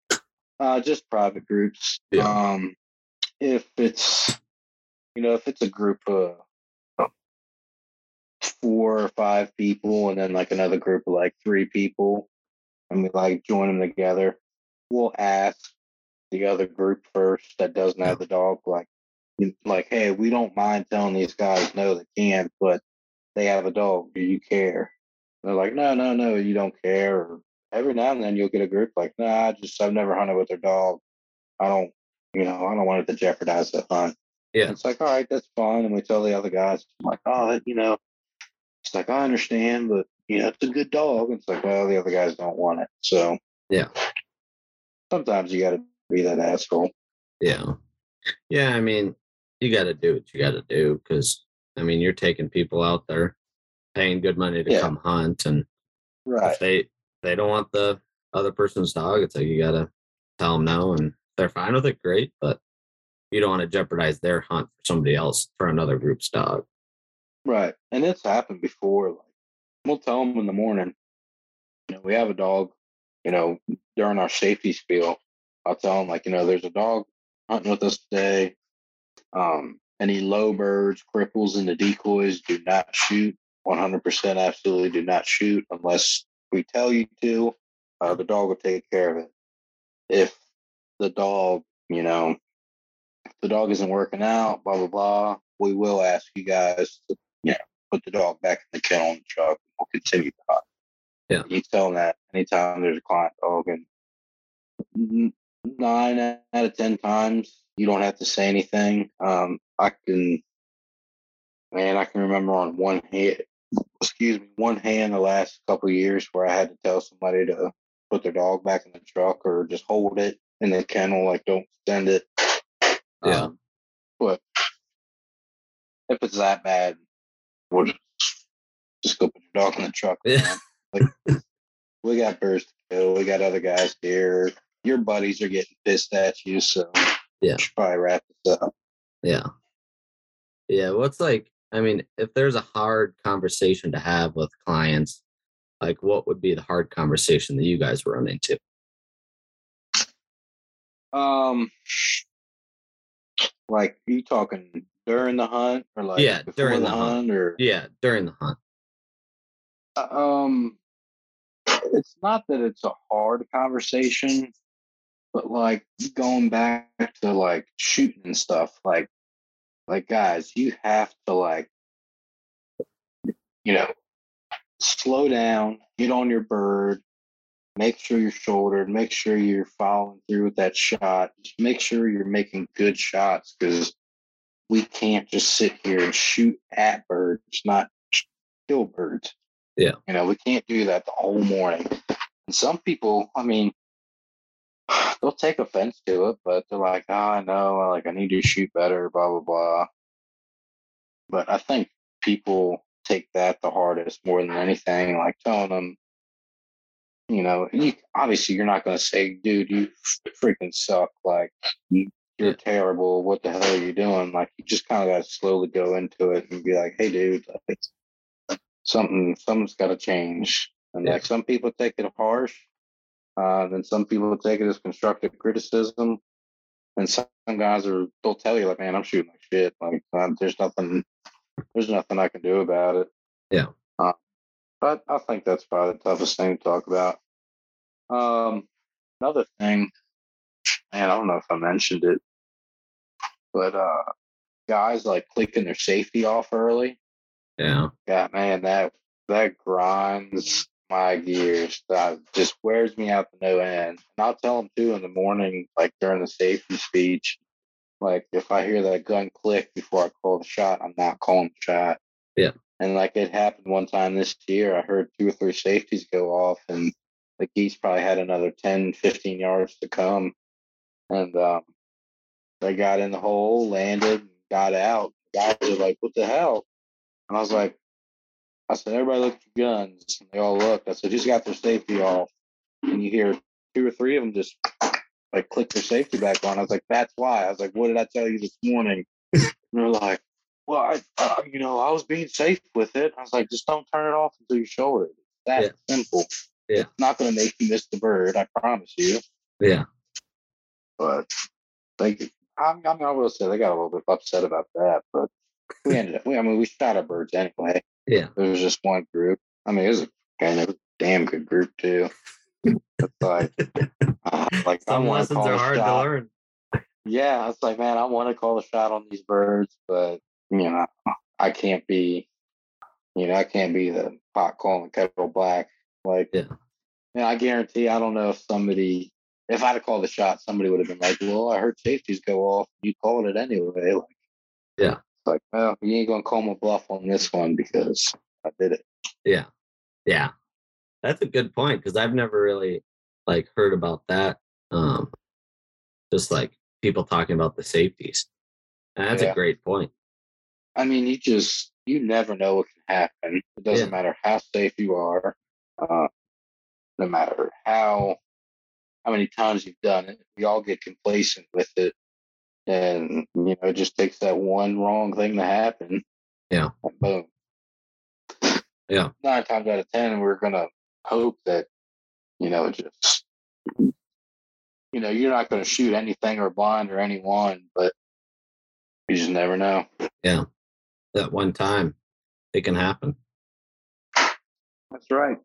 Just private groups. Yeah. If it's a group of 4 or 5 people and then like another group of like 3 people, and we like join them together, we'll ask the other group first that doesn't have the dog, like, hey, we don't mind telling these guys no, they can't, but they have a dog, do you care? And they're like, no, you don't care. Or every now and then you'll get a group like, nah, I've never hunted with their dog, I don't want it to jeopardize the hunt. Yeah. And it's like, all right, that's fine. And we tell the other guys, I'm like, oh, it's like, I understand, but it's a good dog. And it's like, well, the other guys don't want it. So yeah, sometimes you got to be that asshole. Yeah. Yeah. I mean, you got to do what you got to do. Cause you're taking people out there paying good money to come hunt. And right. If they don't want the other person's dog, it's like, you got to tell them no. And if they're fine with it, great. But you don't want to jeopardize their hunt for somebody else, for another group's dog. Right. And it's happened before. Like, we'll tell them in the morning, we have a dog, during our safety spiel, I'll tell them like, there's a dog hunting with us today. Any low birds, cripples, and the decoys, do not shoot. 100% absolutely do not shoot unless we tell you to. The dog will take care of it. If the dog, the dog isn't working out, blah, blah, blah, we will ask you guys to put the dog back in the kennel and the truck, and we'll continue to hunt. Yeah. You tell them that anytime there's a client dog, and 9 out of 10 times you don't have to say anything. I can remember on one hand the last couple of years where I had to tell somebody to put their dog back in the truck or just hold it in the kennel, like don't send it. Yeah. But if it's that bad, we'll just go put your dog in the truck. Yeah. Like, we got birds to kill. We got other guys here. Your buddies are getting pissed at you, so yeah, we should probably wrap this up. Yeah. Yeah. What's if there's a hard conversation to have with clients, like what would be the hard conversation that you guys run into? Like, are you talking during the hunt or like during the hunt or during the hunt? It's not that it's a hard conversation, but like going back to like shooting and stuff, like guys, you have to slow down, get on your bird, make sure you're shouldered, make sure you're following through with that shot. Just make sure you're making good shots, because we can't just sit here and shoot at birds, not kill birds. Yeah. We can't do that the whole morning. And some people, they'll take offense to it, but they're like, oh, no, like I need to shoot better, blah, blah, blah. But I think people take that the hardest more than anything, like telling them, obviously you're not going to say, dude, you freaking suck. Like, you're terrible, what the hell are you doing? Like, you just kind of got to slowly go into it and be like, hey, dude, I think something's got to change. And like, some people take it harsh, then some people take it as constructive criticism, and some guys they'll tell you, like, man, I'm shooting like shit. Like, there's nothing I can do about it. Yeah. But I think that's probably the toughest thing to talk about. Another thing, man, I don't know if I mentioned it, but guys like clicking their safety off early. Yeah. Yeah, man, that grinds my gears. That just wears me out to no end. And I'll tell them too in the morning, like during the safety speech, like if I hear that gun click before I call the shot, I'm not calling the shot. Yeah. And like it happened one time this year, I heard 2 or 3 safeties go off, and the geese probably had another 10, 15 yards to come. And they got in the hole, landed, got out. The guys were like, what the hell? And I said, everybody look at your guns. And they all looked. I said, who's got their safety off? And you hear 2 or 3 of them just like click their safety back on. I was like, that's why. I was like, what did I tell you this morning? And they're like, well, I was being safe with it. I was like, just don't turn it off until you show it. That's simple. Yeah. It's not going to make you miss the bird. I promise you. Yeah. But I will say they got a little bit upset about that. But we ended up, we shot our birds anyway. Yeah. There was just one group. I mean, it was a damn good group too. It's like some lessons are hard to learn. Yeah, it's like, man, I want to call the shot on these birds, but you know, I can't be the pot calling the kettle black. Like, I guarantee I don't know if somebody. If I'd have called the shot, somebody would have been like, well, I heard safeties go off. You called it anyway. Like, yeah. It's like, well, you ain't going to call my bluff on this one because I did it. Yeah. Yeah. That's a good point because I've never really, like, heard about that. Just, like, people talking about the safeties. And that's a great point. I mean, you never know what can happen. It doesn't matter how safe you are. No matter how many times you've done it, we all get complacent with it, and it just takes that one wrong thing to happen. Yeah. And boom. Yeah. 9 times out of 10, we're gonna hope that you're not gonna shoot anything or blind or anyone, but you just never know. Yeah. That one time, it can happen. That's right.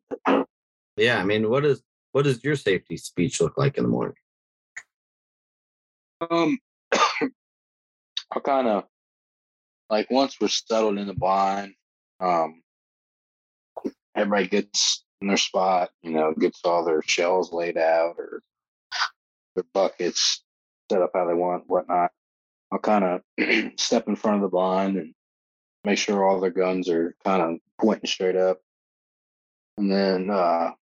Yeah. I mean, what does your safety speech look like in the morning? I'll kind of, like, once we're settled in the blind, everybody gets in their spot, gets all their shells laid out or their buckets set up how they want, whatnot. I'll kind of step in front of the blind and make sure all their guns are kind of pointing straight up. And then,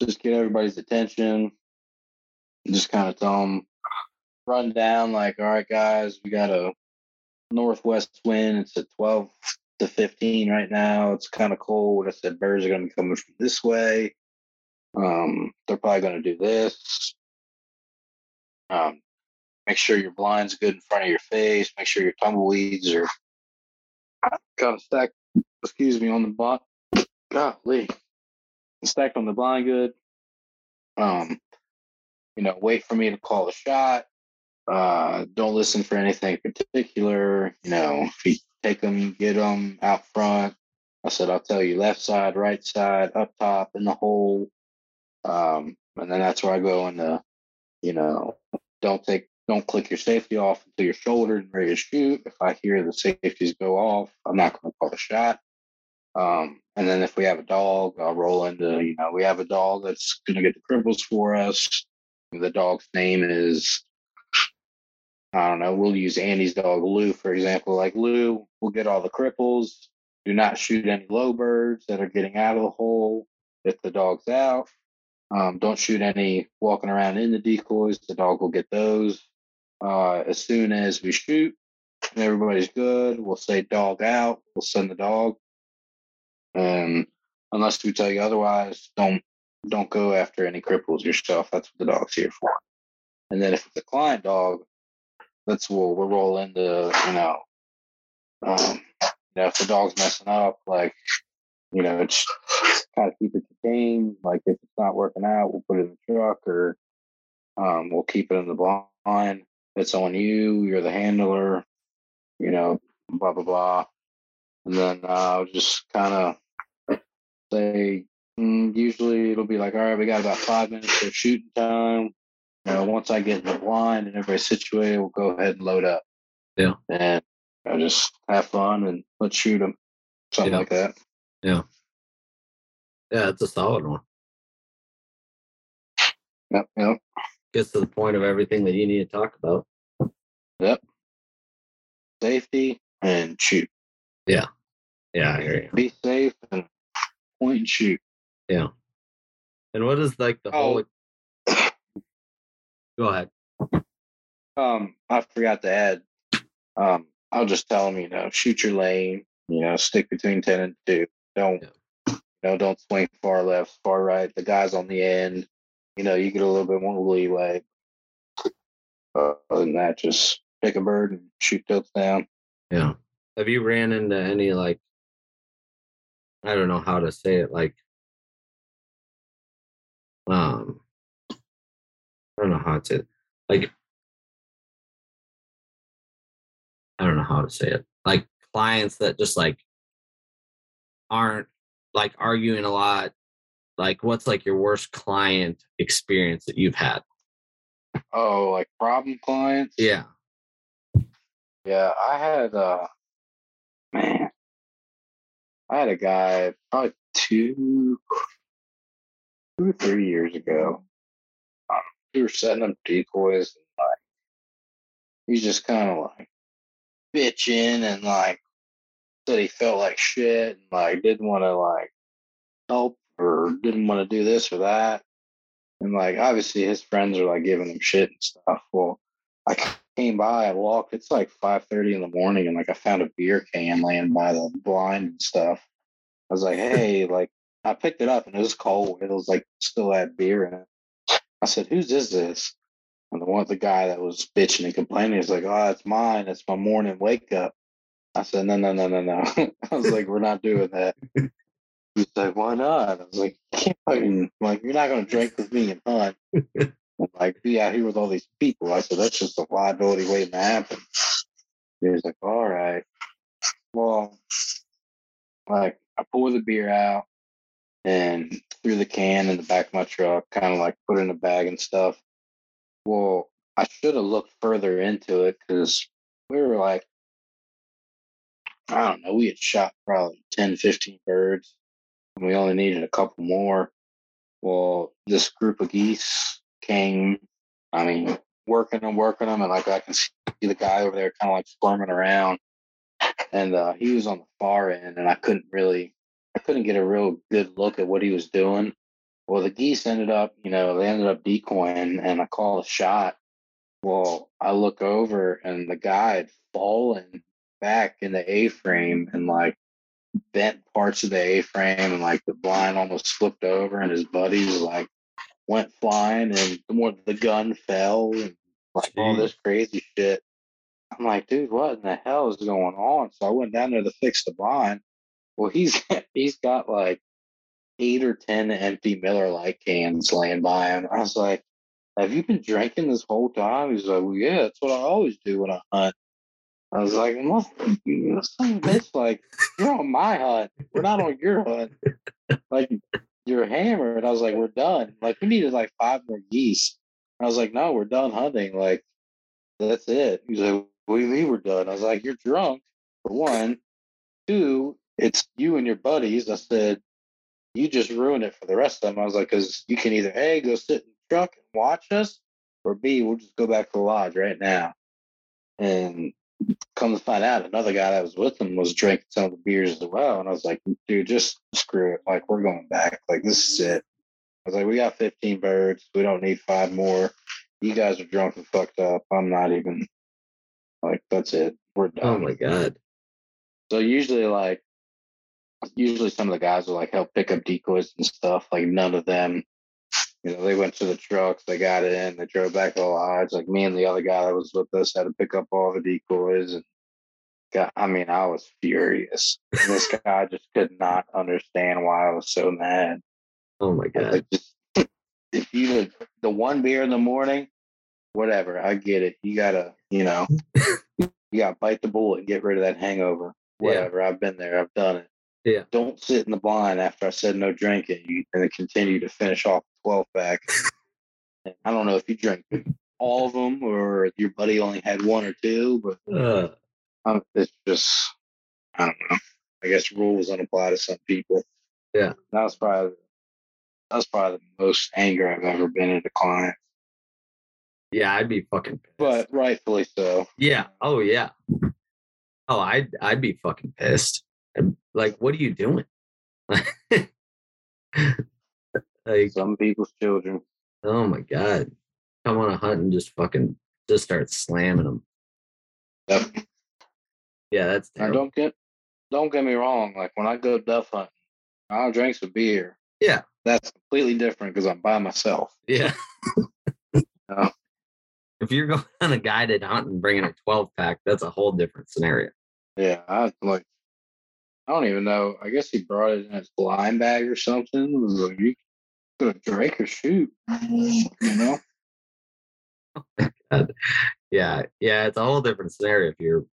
just get everybody's attention and just kind of tell them, run down, like, all right, guys, we got a northwest wind. It's at 12 to 15 right now. It's kind of cold. I said, birds are going to be coming from this way. They're probably going to do this. Make sure your blind's good in front of your face. Make sure your tumbleweeds are kind of stacked, on the blind. Golly. Stacked on the blind good. Wait for me to call the shot. Don't listen for anything in particular. If you take them, get them out front. I said, I'll tell you left side, right side, up top, in the hole. And then that's where I go into, don't click your safety off until your shoulder and ready to shoot. If I hear the safeties go off, I'm not going to call the shot. And then if we have a dog, I'll roll into, we have a dog that's going to get the cripples for us. The dog's name is, I don't know, we'll use Andy's dog, Lou, for example. Like, Lou, we'll get all the cripples. Do not shoot any low birds that are getting out of the hole if the dog's out. Don't shoot any walking around in the decoys. The dog will get those. As soon as we shoot and everybody's good, we'll say dog out. We'll send the dog. And unless we tell you otherwise, don't go after any cripples yourself. That's what the dog's here for. And then if it's a client dog, let's we'll roll into, if the dog's messing up, it's kind of keep it contained. Like if it's not working out, we'll put it in the truck or we'll keep it in the blind. It's on you. You're the handler. Blah blah blah. And then I'll just kind of say, usually it'll be like, all right, we got about 5 minutes of shooting time. Once I get in the blind and everybody's situated, we'll go ahead and load up. Yeah. And just have fun and let's shoot them. Something like that. Yeah. Yeah, it's a solid one. Yep. Gets to the point of everything that you need to talk about. Yep. Safety and shoot. Yeah. Yeah, I hear you. Be safe and point and shoot. Yeah. And what is the whole... Go ahead. I forgot to add. I'll just tell them, shoot your lane. Stick between 10 and 2. Don't swing far left, far right. The guy's on the end. You get a little bit more leeway. Other than that, just pick a bird and shoot those down. Yeah. Have you ran into any, I don't know how to say it, Like clients that just aren't arguing a lot. What's your worst client experience that you've had? Oh, problem clients? Yeah. Yeah, I had a guy probably 2 or 3 years ago. We were setting up decoys and he's just kind of bitching and said he felt like shit and didn't want to help or didn't want to do this or that, and obviously his friends are giving him shit and stuff. Well, I came by, I walked, it's 5:30 in the morning, and I found a beer can laying by the blind and stuff. I was like, hey, I picked it up and it was cold. It was still had beer in it. I said, whose is this? And the guy that was bitching and complaining is oh, it's mine. It's my morning wake up. I said, no. I was we're not doing that. He's why not? I was you're not going to drink with me and hunt. Be out here with all these people. I said, that's just a liability waiting to happen. He was all right. Well, I pour the beer out and threw the can in the back of my truck, kind of put it in a bag and stuff. Well, I should have looked further into it because we were I don't know, we had shot probably 10, 15 birds and we only needed a couple more. Well, this group of geese came, working them. And I can see the guy over there kind of squirming around, and he was on the far end and I couldn't get a real good look at what he was doing. Well, the geese ended up, they ended up decoying, and I call a shot. Well, I look over, and the guy had fallen back in the A-frame and, bent parts of the A-frame, and, the blind almost flipped over, and his buddies, went flying, and the gun fell, and, all this crazy shit. I'm like, dude, what in the hell is going on? So I went down there to fix the blind. Well, he's got 8 or 10 empty Miller Lite cans laying by him. I was like, "Have you been drinking this whole time?" He's like, "Well, yeah, that's what I always do when I hunt." I was like, "Son of a bitch, you're on my hunt. We're not on your hunt. You're hammered." I was like, "We're done. We needed 5 more geese." I was like, "No, we're done hunting. That's it." He's like, "What do you mean we're done?" I was like, "You're drunk. For one, 2." It's you and your buddies. I said, you just ruined it for the rest of them. I was like, because you can either, A, go sit in the truck and watch us, or B, we'll just go back to the lodge right now. And come to find out, another guy that was with them was drinking some of the beers as well. And I was like, dude, just screw it. We're going back. This is it. I was like, we got 15 birds. We don't need 5 more. You guys are drunk and fucked up. I'm not even. That's it. We're done. Oh, my God. So usually some of the guys will help pick up decoys and stuff. None of them You know, they went to the trucks, they got it in, they drove back to the lodge. Like, me and the other guy that was with us had to pick up all the decoys. And God, I mean, I was furious. And this guy just could not understand why I was so mad. Oh my God. Like, just, if you had the one beer in the morning, whatever, I get it. You gotta, you know, you gotta bite the bullet and get rid of that hangover. Whatever. Yeah. I've been there, I've done it. Yeah. Don't sit in the blind after I said no drinking and then continue to finish off 12 pack. I don't know if you drink all of them or your buddy only had one or two, but it's just, I don't know. I guess rules don't apply to some people. Yeah. That's probably the most anger I've ever been at a client. Yeah, I'd be fucking pissed. But rightfully so. Yeah. Oh, yeah. Oh, I'd be fucking pissed. Like, what are you doing? Like, some people's children. Oh, my God. Come on a hunt and just fucking just start slamming them. Yep. Yeah, that's terrible. Don't get me wrong. Like, when I go duff hunting, I'll drink some beer. Yeah. That's completely different because I'm by myself. Yeah. If you're going on a guided hunt and bringing a 12-pack, that's a whole different scenario. Yeah, I don't even know. I guess he brought it in his blind bag or something. It was like, you could drink or shoot, you know? Oh my God. Yeah, yeah, it's a whole different scenario. If you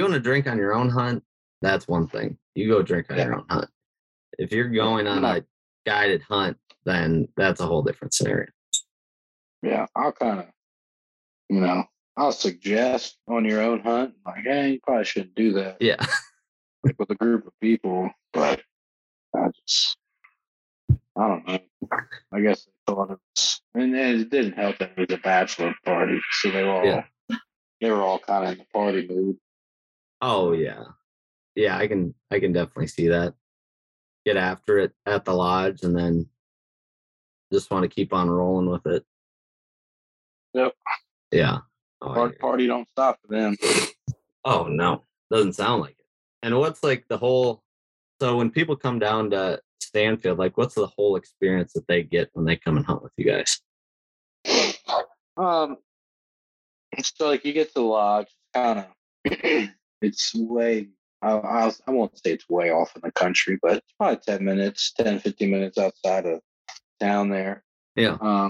want to drink on your own hunt, that's one thing. You go drink on your own hunt. If you're going on a guided hunt, then that's a whole different scenario. Yeah, I'll kind of, you know, I'll suggest on your own hunt, like, hey, you probably shouldn't do that. Yeah. Like, with a group of people, but I don't know. I guess they thought it was, and it didn't help that it was a bachelor party, so they were all kind of in the party mood. Oh yeah, yeah. I can definitely see that. Get after it at the lodge, and then just want to keep on rolling with it. Yep. Yeah. Oh, party don't stop for them. Oh no, doesn't sound like it. And what's like the whole? So when people come down to Stanfield, like, what's the whole experience that they get when they come and hunt with you guys? So like, you get to the lodge, kind of. It's way. I won't say it's way off in the country, but it's probably 10, 15 minutes outside of town there. Yeah.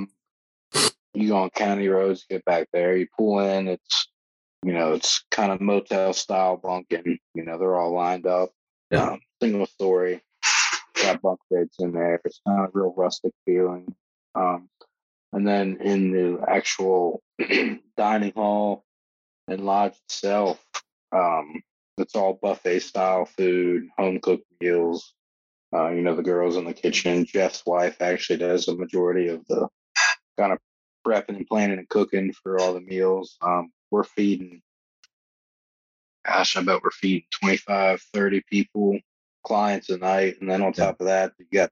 You go on county roads, get back there, you pull in, it's kind of motel style bunking, you know, they're all lined up. Yeah. Single story, got bunk beds in there. It's kind of a real rustic feeling. And then in the actual dining hall and lodge itself, it's all buffet style food, home cooked meals. You know, the girls in the kitchen. Jeff's wife actually does the majority of the kind of prepping and planning and cooking for all the meals. We're feeding, I bet we're feeding 25, 30 people, clients a night. And then on top of that, you got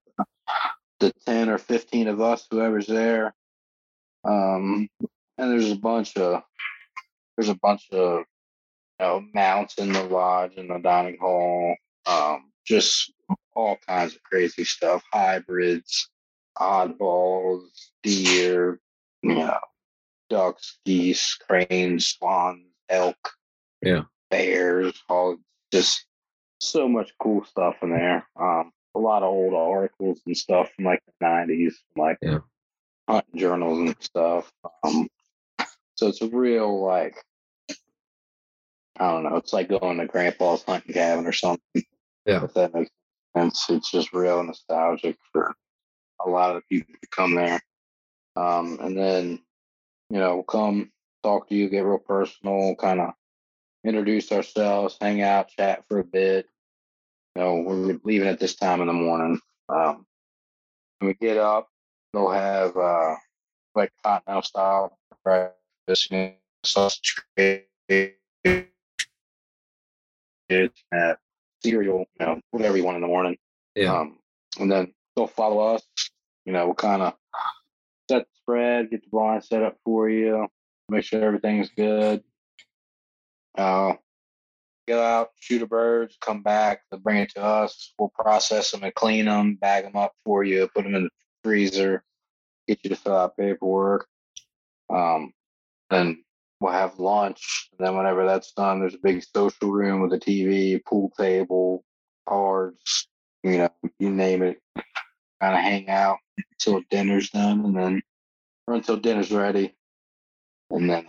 the 10 or 15 of us, whoever's there. And there's a bunch of mounts in the lodge and the dining hall, just all kinds of crazy stuff, hybrids, oddballs, deer, ducks, geese, cranes, swans, elk, bears, all just so much cool stuff in there. A lot of old articles and stuff from like the 90s, like hunting journals and stuff. So it's a real like, I don't know. It's like going to Grandpa's hunting cabin or something. Yeah. If that makes sense. It's just real nostalgic for a lot of the people who come there. And then, we'll come talk to you, get real personal, kind of introduce ourselves, hang out, chat for a bit. We're leaving at this time in the morning. When we get up, they'll have like continental style breakfast, sausage, cereal, whatever you want in the morning. Yeah. And then they'll follow us. We'll kind of set the spread, get the blind set up for you, make sure everything's good. Get out, shoot a bird, come back, they'll bring it to us. We'll process them and clean them, bag them up for you, put them in the freezer, get you to fill out paperwork. Then we'll have lunch. And then whenever that's done, there's a big social room with a TV, pool table, cards, you know, you name it. Kind of hang out until dinner's done, and then, or until dinner's ready. And then,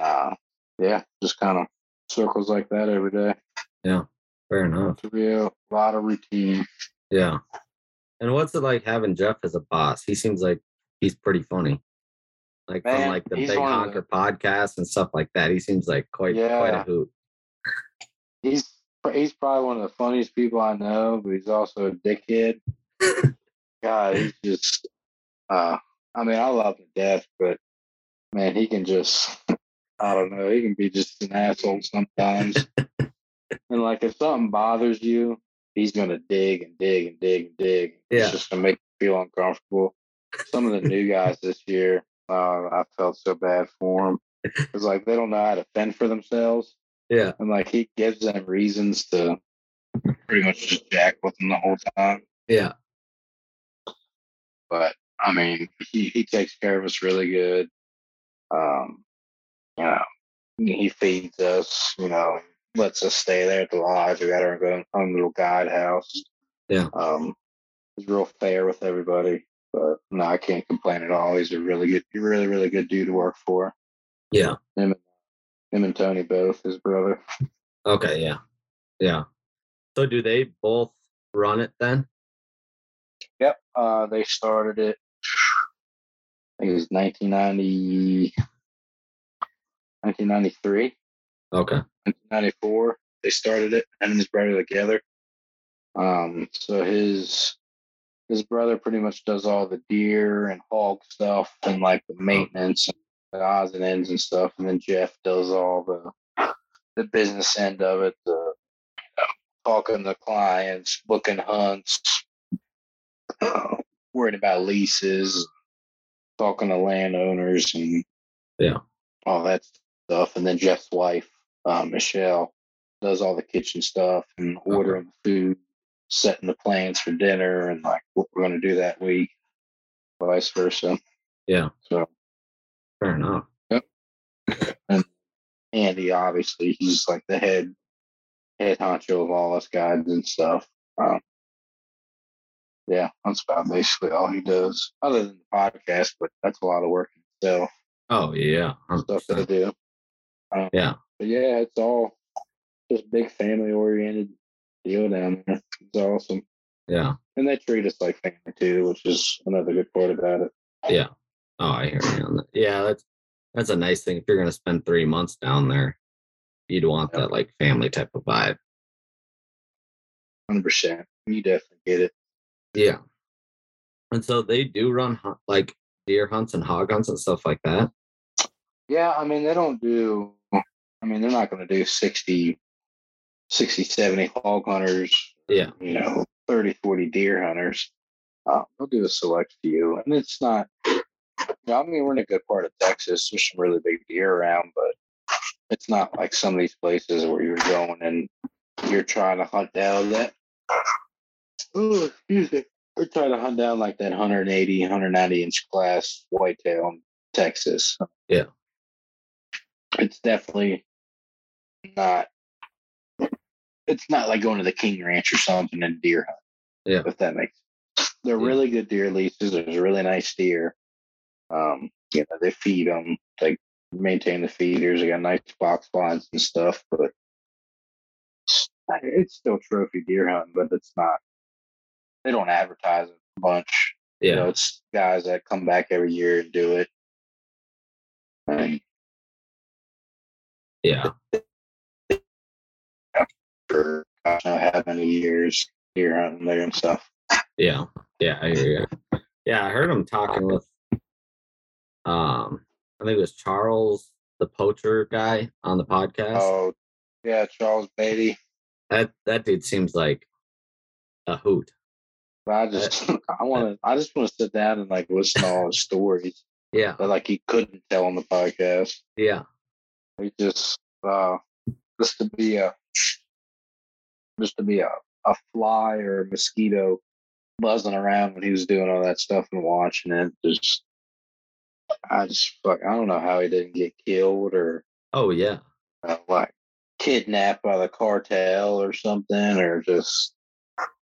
yeah, just kind of circles like that every day. Yeah, fair enough. It's a lot of routine. Yeah. And what's it like having Jeff as a boss? He seems like he's pretty funny. Like, man, from like the Big Honker podcast and stuff like that, he seems like quite a hoot. He's probably one of the funniest people I know, but he's also a dickhead. God, he's just, I mean, I love him to death, but man, he can just, I don't know, he can be just an asshole sometimes. And like, if something bothers you, he's going to dig and dig and dig and dig. Yeah. It's just going to make you feel uncomfortable. Some of the new guys this year, I felt so bad for them. It's like, they don't know how to fend for themselves. Yeah. And like, he gives them reasons to pretty much just jack with them the whole time. Yeah. But I mean, he takes care of us really good. You know, he feeds us, you know, lets us stay there at the lodge. We got our own little guide house. Yeah. He's real fair with everybody. But no, I can't complain at all. He's a really good dude to work for. Yeah. Him and Tony both, his brother. Okay, yeah. Yeah. So do they both run it then? Yep. They started it, I think it was 1993. Okay. 1994, they started it, him and his brother together. So his brother pretty much does all the deer and hog stuff and like the maintenance and the odds and ends and stuff. And then Jeff does all the business end of it, the talking to clients, booking hunts, worried about leases, talking to landowners and all that stuff. And then Jeff's wife, Michelle, does all the kitchen stuff and ordering the food, setting the plans for dinner and like what we're going to do that week, vice versa. Yeah. So fair enough. Yep. And Andy, obviously, he's like the head honcho of all us guides and stuff. Yeah, that's about basically all he does, other than the podcast, but that's a lot of work itself. Oh, yeah. 100%. Stuff that I do. Yeah. But yeah, it's all just big family-oriented deal down there. It's awesome. Yeah. And they treat us like family, too, which is another good part about it. Yeah. Oh, I hear you on that. Yeah, that's a nice thing. If you're going to spend 3 months down there, you'd want that, like, family type of vibe. 100%. You definitely get it. Yeah. And so they do run like deer hunts and hog hunts and stuff like that. Yeah. I mean, they're not going to do 60, 70 hog hunters. Yeah. You know, 30, 40 deer hunters. They'll do a select few. And it's not, you know, I mean, we're in a good part of Texas. There's some really big deer around, but it's not like some of these places where you're going and you're trying to hunt down that. Oh, excuse me. We're trying to hunt down like that 180, 190 inch class whitetail in Texas. Yeah. It's definitely not, it's not like going to the King Ranch or something and deer hunt. Yeah. If that makes sense. They're really good deer leases. There's really nice deer. You know, they feed them, they maintain the feeders. They got nice box blinds and stuff, but it's still trophy deer hunting, but it's not. They don't advertise a bunch. Yeah. You know, it's guys that come back every year and do it. And yeah. For I don't know how many years here and there and stuff. Yeah. Yeah. I hear you. Yeah. I heard him talking with, I think it was Charles, the poacher guy on the podcast. Oh, yeah. Charles Beatty. That dude seems like a hoot. I just want to sit down and like listen to all his stories. Yeah, that like he couldn't tell on the podcast. Yeah, he just to be a fly or a mosquito buzzing around when he was doing all that stuff and watching it. Just, I don't know how he didn't get killed or. Oh yeah. Like kidnapped by the cartel or something, or just,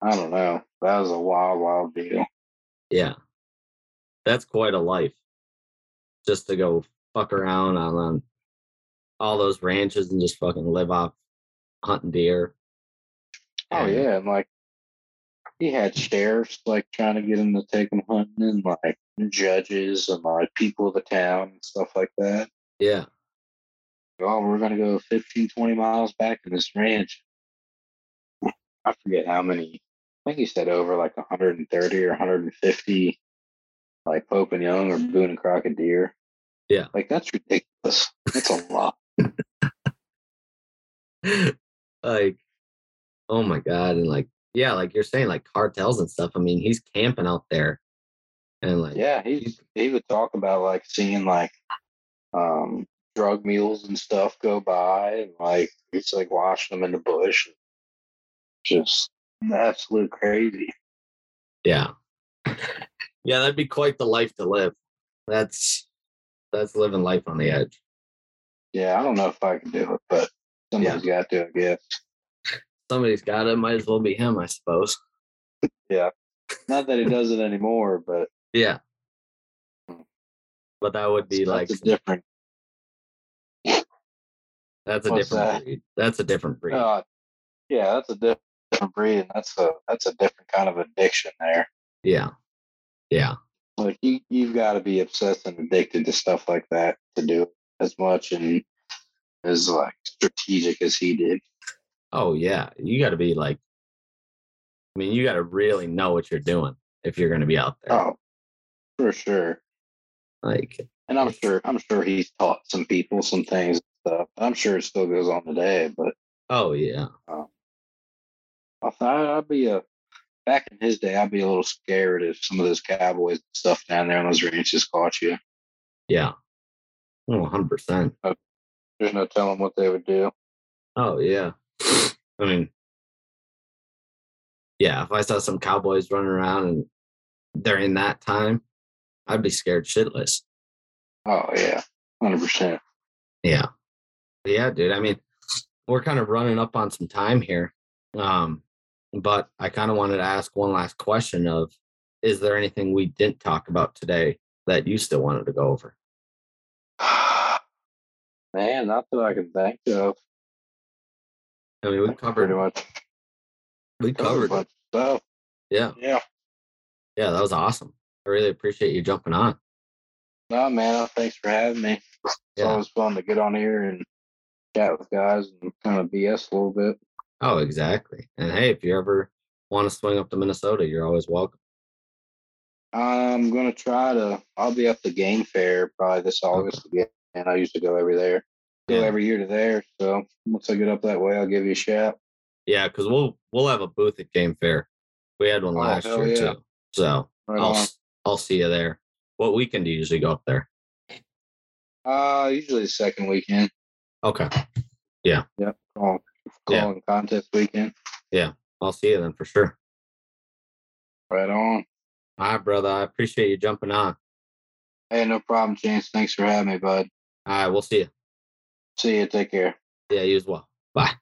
I don't know. That was a wild, wild deal. Yeah. That's quite a life. Just to go fuck around on all those ranches and just fucking live off hunting deer. Oh, yeah. And like, he had sheriffs like trying to get him to take him hunting, and like judges and like people of the town and stuff like that. Yeah. Oh, we're going to go 15, 20 miles back to this ranch. I forget how many. I think he said over like 130 or 150, like Pope and Young or Boone and Crockett deer. Yeah. Like, that's ridiculous. That's a lot. Like, oh my God. And like, yeah, like you're saying, like cartels and stuff. I mean, he's camping out there. And like, yeah, he would talk about like seeing like, drug mules and stuff go by, and like it's like washing them in the bush. Just absolute crazy. Yeah. Yeah, that'd be quite the life to live. That's living life on the edge. Yeah, I don't know if I can do it, but somebody's got to, I guess. Somebody's got it. Might as well be him, I suppose. Yeah. Not that he does it anymore, but yeah. But that would be like different. That's a breed. That's a different breed. Yeah, that's a different breed, and that's a different kind of addiction there. Yeah, yeah. Like you've got to be obsessed and addicted to stuff like that to do as much and as like strategic as he did. Oh yeah, you got to be like. I mean, you got to really know what you're doing if you're going to be out there. Oh, for sure. Like, and I'm sure he's taught some people some things. Stuff. I'm sure it still goes on today, but oh yeah, back in his day, I'd be a little scared if some of those cowboys and stuff down there on those ranches caught you. Yeah, 100%. There's no telling what they would do. Oh yeah, I mean, yeah, if I saw some cowboys running around and during that time, I'd be scared shitless. Oh yeah, 100%. Yeah. Yeah, dude. I mean, we're kind of running up on some time here. But I kind of wanted to ask one last question of, is there anything we didn't talk about today that you still wanted to go over? Man, not that I can think of. I mean, we covered pretty much. We covered stuff. Yeah. Yeah. Yeah, that was awesome. I really appreciate you jumping on. No, man, thanks for having me. It's always fun to get on here and chat with guys and kind of BS a little bit. Oh, exactly. And hey, if you ever want to swing up to Minnesota, you're always welcome. I'm going to I'll be up to Game Fair probably this August again. And I used to go every year to there. So once I get up that way, I'll give you a shout. Yeah, because we'll have a booth at Game Fair. We had one last year too. So right I'll see you there. What weekend do you usually go up there? Usually the second weekend. Okay. Yeah. Yep. Calling contest weekend. Yeah. I'll see you then for sure. Right on. All right, brother. I appreciate you jumping on. Hey, no problem, James. Thanks for having me, bud. All right. We'll see you. See you. Take care. Yeah, you as well. Bye.